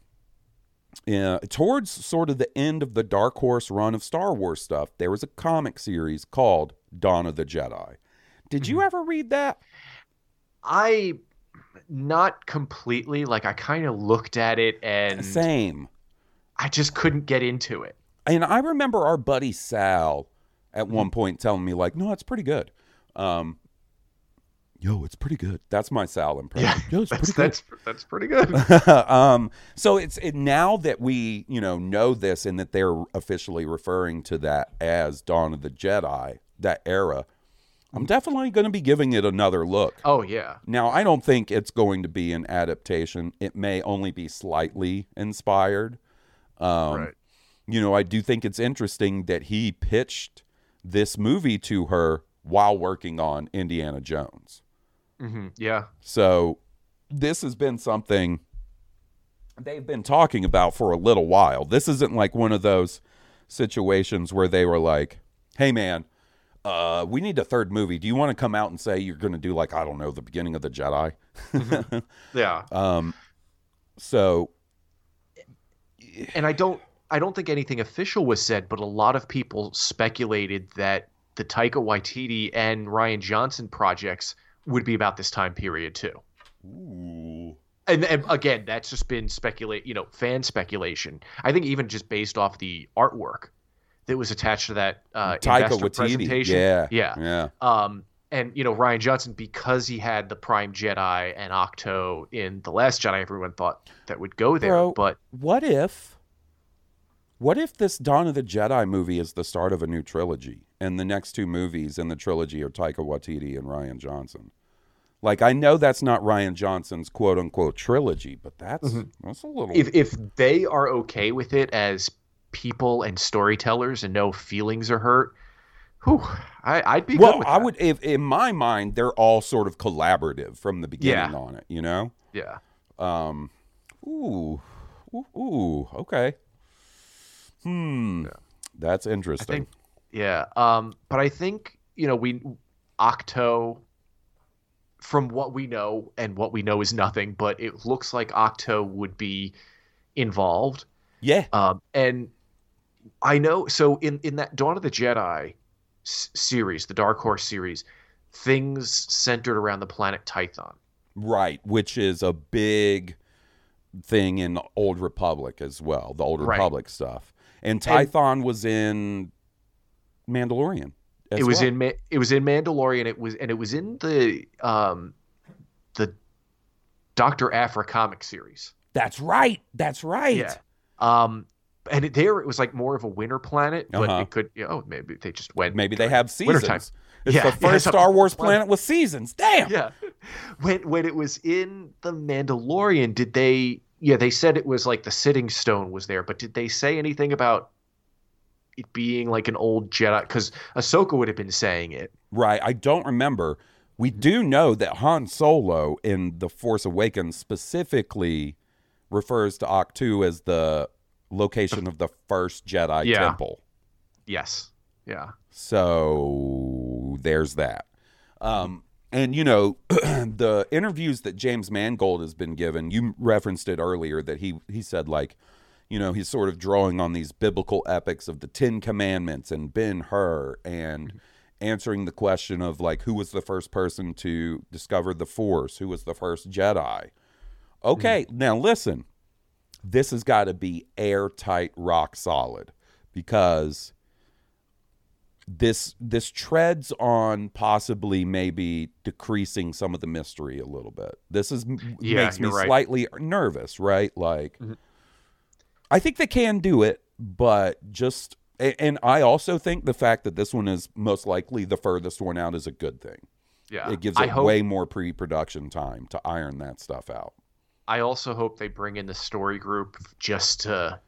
uh, towards sort of the end of the Dark Horse run of Star Wars stuff, there was a comic series called Dawn of the Jedi. Did you ever read that? I, not completely, like, I kind of looked at it and... Same. I just couldn't get into it. And I remember our buddy Sal at one point telling me, like, no, it's pretty good. Um, Yo, it's pretty good. That's my Sal impression. Yeah, Yo, it's that's, pretty that's, that's pretty good. um, so it's it, now that we, you know, know this and that they're officially referring to that as Dawn of the Jedi, that era... I'm definitely going to be giving it another look. Oh, yeah. Now, I don't think it's going to be an adaptation. It may only be slightly inspired. Um, right. You know, I do think it's interesting that he pitched this movie to her while working on Indiana Jones. Mm-hmm. Yeah. So this has been something they've been talking about for a little while. This isn't like one of those situations where they were like, hey, man. Uh, we need a third movie. Do you want to come out and say you're going to do, like, I don't know, the beginning of the Jedi? mm-hmm. Yeah. Um. So. And I don't, I don't think anything official was said, but a lot of people speculated that the Taika Waititi and Rian Johnson projects would be about this time period too. Ooh. And, and again, that's just been speculate, you know, fan speculation. I think even just based off the artwork that was attached to that uh, investor presentation. Yeah, yeah. yeah. Um, and, you know, Rian Johnson, because he had the Prime Jedi and Ahch-To in The Last Jedi, everyone thought that would go there. Bro, but what if, what if this Dawn of the Jedi movie is the start of a new trilogy, and the next two movies in the trilogy are Taika Waititi and Rian Johnson? Like, I know that's not Rian Johnson's quote-unquote trilogy, but that's, mm-hmm. that's a little... If, if they are okay with it as people and storytellers and no feelings are hurt, Whew, I, I'd be well, good with that. I would, if, in my mind, they're all sort of collaborative from the beginning yeah. on it, you know? Yeah. Um. Ooh. Ooh. ooh okay. Hmm. Yeah. That's interesting. I think, yeah. Um. But I think, you know, we, Ahch-To, from what we know, and what we know is nothing, but it looks like Ahch-To would be involved. Yeah. Um. And I know, so in, in that Dawn of the Jedi s- series, the Dark Horse series, things centered around the planet Tython. Right, which is a big thing in the Old Republic as well, the Old right. Republic stuff. And Tython and was in Mandalorian as it was well. in Ma- it was in Mandalorian it was and it was in the um the Doctor Aphra comic series. That's right. That's right. Yeah. Um And it, there, it was like more of a winter planet, but uh-huh. it could, you know, maybe they just went. Maybe they have seasons. Wintertime. It's yeah, the first yeah, Star Wars planet. planet with seasons. Damn. Yeah. When when it was in The Mandalorian, did they? Yeah, they said it was like the Sitting Stone was there, but did they say anything about it being like an old Jedi? Because Ahsoka would have been saying it. Right. I don't remember. We do know that Han Solo in The Force Awakens specifically refers to Ahch-To as the location of the first Jedi yeah. temple. Yes. Yeah. So there's that. Um, and, you know, the interviews that James Mangold has been given, you referenced it earlier, that he, he said, like, you know, he's sort of drawing on these biblical epics of the Ten Commandments and Ben-Hur and mm-hmm. answering the question of, like, who was the first person to discover the Force? Who was the first Jedi? Okay, mm-hmm. now listen. This has got to be airtight, rock solid, because this this treads on possibly maybe decreasing some of the mystery a little bit. This is yeah, makes me right. slightly nervous, right? Like, mm-hmm. I think they can do it, but just and I also think the fact that this one is most likely the furthest one out is a good thing. Yeah, it gives I it hope... way more pre-production time to iron that stuff out. I also hope they bring in the story group just to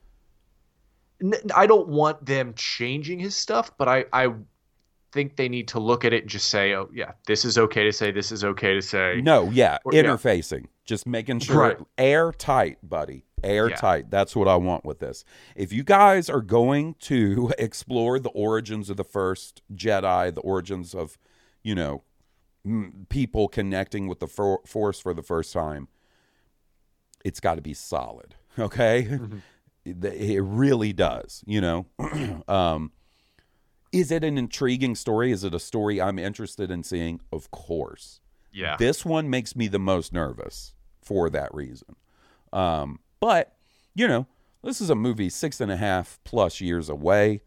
– I don't want them changing his stuff, but I, I think they need to look at it and just say, oh, yeah, this is okay to say, this is okay to say. No, yeah, or, interfacing. Yeah. Just making sure right. – airtight, buddy, airtight. Yeah. That's what I want with this. If you guys are going to explore the origins of the first Jedi, the origins of, you know, m- people connecting with the for- Force for the first time, it's got to be solid, okay? Mm-hmm. It, it really does, you know? um, is it an intriguing story? Is it a story I'm interested in seeing? Of course. Yeah. This one makes me the most nervous for that reason. Um, but, you know, this is a movie six and a half plus years away.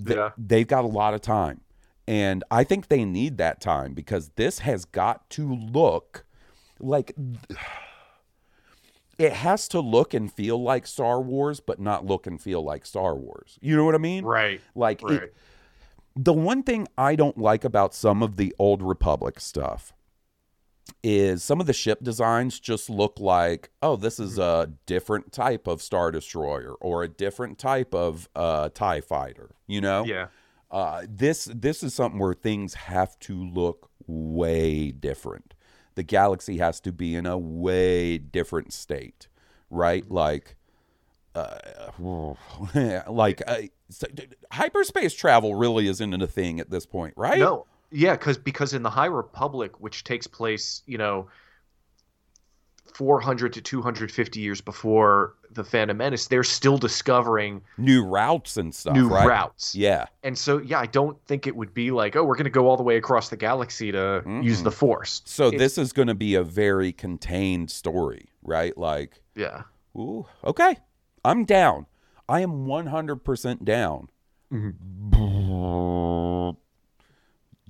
They, yeah. They've got a lot of time. And I think they need that time because this has got to look like... It has to look and feel like Star Wars, but not look and feel like Star Wars. You know what I mean? Right. Like, right. It, the one thing I don't like about some of the Old Republic stuff is some of the ship designs just look like, oh, this is a different type of Star Destroyer or a different type of uh, TIE Fighter, you know? Yeah. Uh, this, this is something where things have to look way different. The galaxy has to be in a way different state, right? Like, uh, like uh, so, hyperspace travel really isn't a thing at this point, right? No, yeah, because because in the High Republic, which takes place, you know, four hundred to two hundred fifty years before the Phantom Menace, they're still discovering new routes and stuff. New right? routes, yeah. And so, yeah, I don't think it would be like, oh, we're going to go all the way across the galaxy to mm-hmm. use the Force. So it's, this is going to be a very contained story, right? Like, yeah. Ooh, okay, I'm down. I am one hundred percent down. Mm-hmm.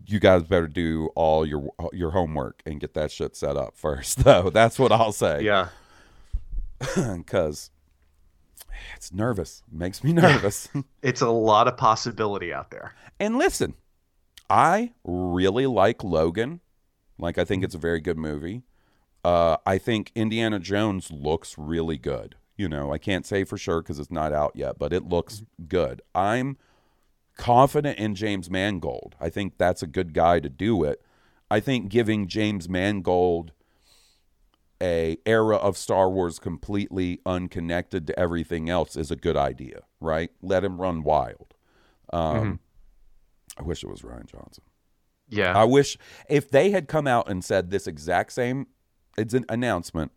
You guys better do all your your homework and get that shit set up first, though. That's what I'll say. Yeah. Because it's nervous. Makes me nervous. It's a lot of possibility out there. And listen, I really like Logan. Like, I think it's a very good movie. Uh, I think Indiana Jones looks really good. You know, I can't say for sure because it's not out yet, but it looks good. I'm confident in James Mangold. I think that's a good guy to do it. I think giving James Mangold a era of Star Wars completely unconnected to everything else is a good idea, right? Let him run wild. Um, mm-hmm. I wish it was Rian Johnson. Yeah. I wish if they had come out and said this exact same it's an announcement,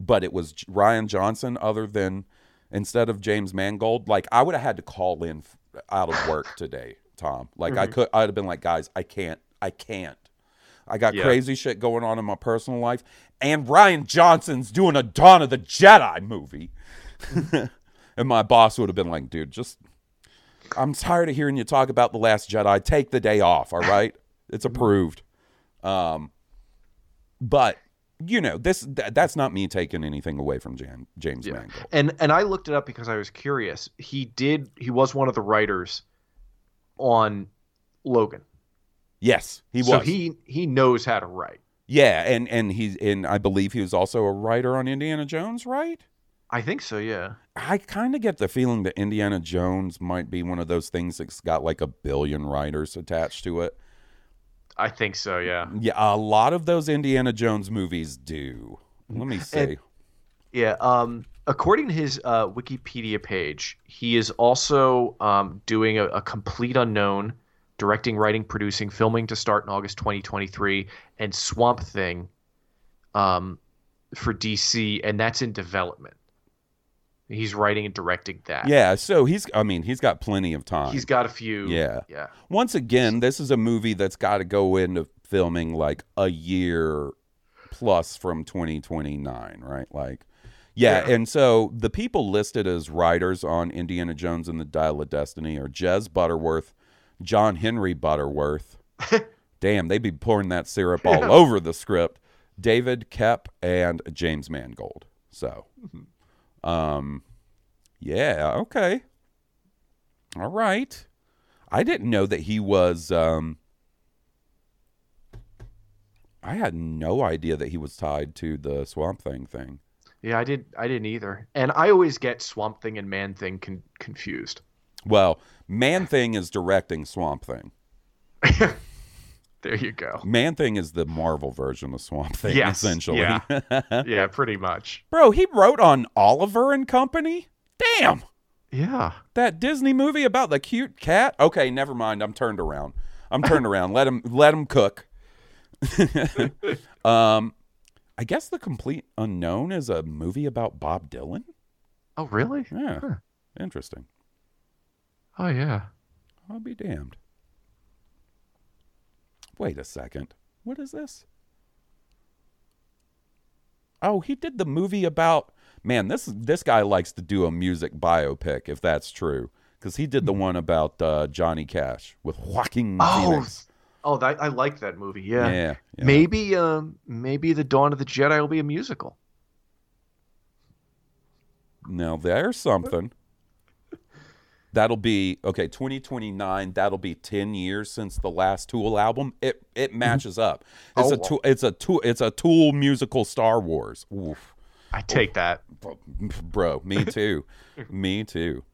but it was Rian Johnson other than instead of James Mangold, like I would have had to call in out of work today, Tom. Like mm-hmm. I could, I'd have been like, guys, I can't, I can't. I got yeah. crazy shit going on in my personal life. And Rian Johnson's doing a Dawn of the Jedi movie. And my boss would have been like, dude, just, I'm tired of hearing you talk about The Last Jedi. Take the day off, all right? It's approved. Um, but, you know, this th- that's not me taking anything away from Jan- James yeah. Mangold. And and I looked it up because I was curious. He did, he was one of the writers on Logan. Yes, he was. So he, he knows how to write. Yeah, and and he and I believe he was also a writer on Indiana Jones, right? I think so, yeah. I kind of get the feeling that Indiana Jones might be one of those things that's got like a billion writers attached to it. I think so, yeah. Yeah, a lot of those Indiana Jones movies do. Let me see. And, yeah, um, according to his uh, Wikipedia page, he is also um, doing a, a complete unknown. Directing, writing, producing, filming to start in August twenty twenty-three, and Swamp Thing um, for D C, and that's in development. He's writing and directing that. Yeah, so he's, I mean, he's got plenty of time. He's got a few. Yeah. yeah. Once again, this is a movie that's got to go into filming like a year plus from twenty twenty-nine, right? Like, yeah, yeah. And so the people listed as writers on Indiana Jones and the Dial of Destiny are Jez Butterworth, John Henry Butterworth. Damn, they'd be pouring that syrup all over the script. David Koepp and James Mangold. So, um, yeah, okay. All right. I didn't know that he was... Um, I had no idea that he was tied to the Swamp Thing thing. Yeah, I, did, I didn't either. And I always get Swamp Thing and Man Thing con- confused. Well, Man-Thing is directing Swamp-Thing. There you go. Man-Thing is the Marvel version of Swamp-Thing, yes, essentially. Yeah. yeah, pretty much. Bro, he wrote on Oliver and Company? Damn! Yeah. That Disney movie about the cute cat? Okay, never mind. I'm turned around. I'm turned around. Let him, let him cook. um, I guess The Complete Unknown is a movie about Bob Dylan? Oh, really? Yeah. Huh. Interesting. Oh, yeah. I'll be damned. Wait a second. What is this? Oh, he did the movie about... Man, this this guy likes to do a music biopic, if that's true. Because he did the one about uh, Johnny Cash with Joaquin oh, Phoenix. Oh, that, I like that movie, yeah. yeah, yeah. Maybe, um, maybe The Dawn of the Jedi will be a musical. Now, there's something... That'll be, okay, twenty twenty-nine, that'll be ten years since the last Tool album. It it matches up. It's oh, a tool, it's a tool, it's a Tool musical Star Wars. Oof. I take Oof. that. Bro, me too. me too.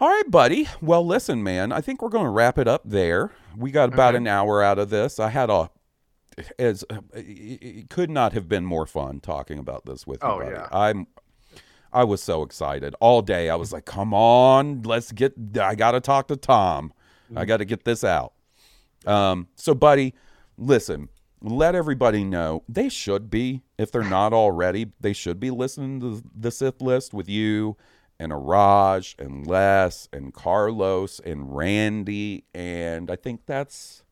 All right, buddy. Well, listen, man, I think we're going to wrap it up there. We got about okay. an hour out of this. I had a, as it could not have been more fun talking about this with you, oh, buddy. Yeah. I'm I was so excited all day. I was like, come on, let's get, I got to talk to Tom. I got to get this out. Um, so buddy, listen, let everybody know they should be, if they're not already, they should be listening to the Sith List with you and Araj and Les and Carlos and Randy. And I think that's,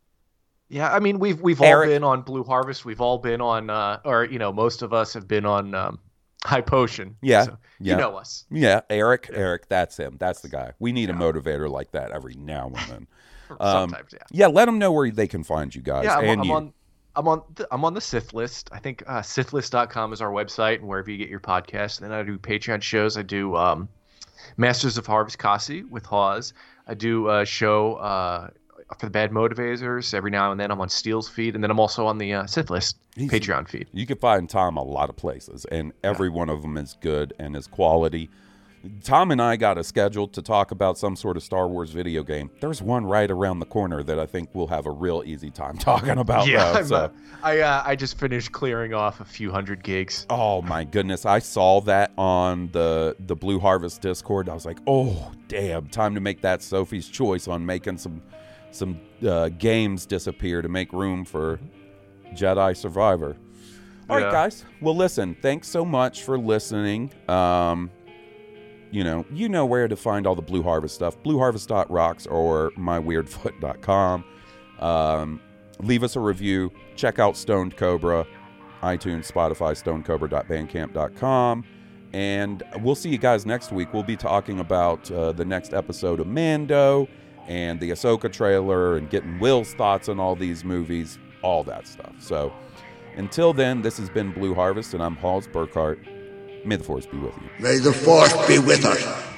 yeah. I mean, we've, we've Eric. all been on Blue Harvest. We've all been on, uh, or, you know, most of us have been on, um, High Potion. Yeah. So yeah. You know us. Yeah. Eric. Yeah. Eric. That's him. That's the guy. We need yeah. a motivator like that every now and then. um, Sometimes, yeah. Yeah. Let them know where they can find you guys. Yeah. I'm, and I'm you. on I'm on, the, I'm on the Sith List. I think uh, Sith List dot com is our website and wherever you get your podcast. And then I do Patreon shows. I do um, Masters of Harvest Kasi with Hawes. I do a show uh, for the Bad Motivators every now and then. I'm on Steel's feed. And then I'm also on the uh, Sith List. He's, Patreon feed. You can find Tom a lot of places, and every yeah. one of them is good and is quality. Tom and I got a schedule to talk about some sort of Star Wars video game. There's one right around the corner that I think we'll have a real easy time talking about. Yeah, though, so. uh, I uh, I just finished clearing off a few hundred gigs. Oh my goodness! I saw that on the the Blue Harvest Discord. I was like, oh damn! Time to make that Sophie's choice on making some some uh, games disappear to make room for Jedi Survivor. All yeah. right, guys. Well, listen. Thanks so much for listening. Um, you know, you know where to find all the Blue Harvest stuff. blue harvest dot rocks or my weird foot dot com. Um, leave us a review. Check out Stoned Cobra, iTunes, Spotify, stoned cobra dot bandcamp dot com. And we'll see you guys next week. We'll be talking about uh, the next episode of Mando and the Ahsoka trailer and getting Will's thoughts on all these movies, all that stuff. So until then, this has been Blue Harvest, and I'm Hals Burkhardt. May the Force be with you. May the Force be with us.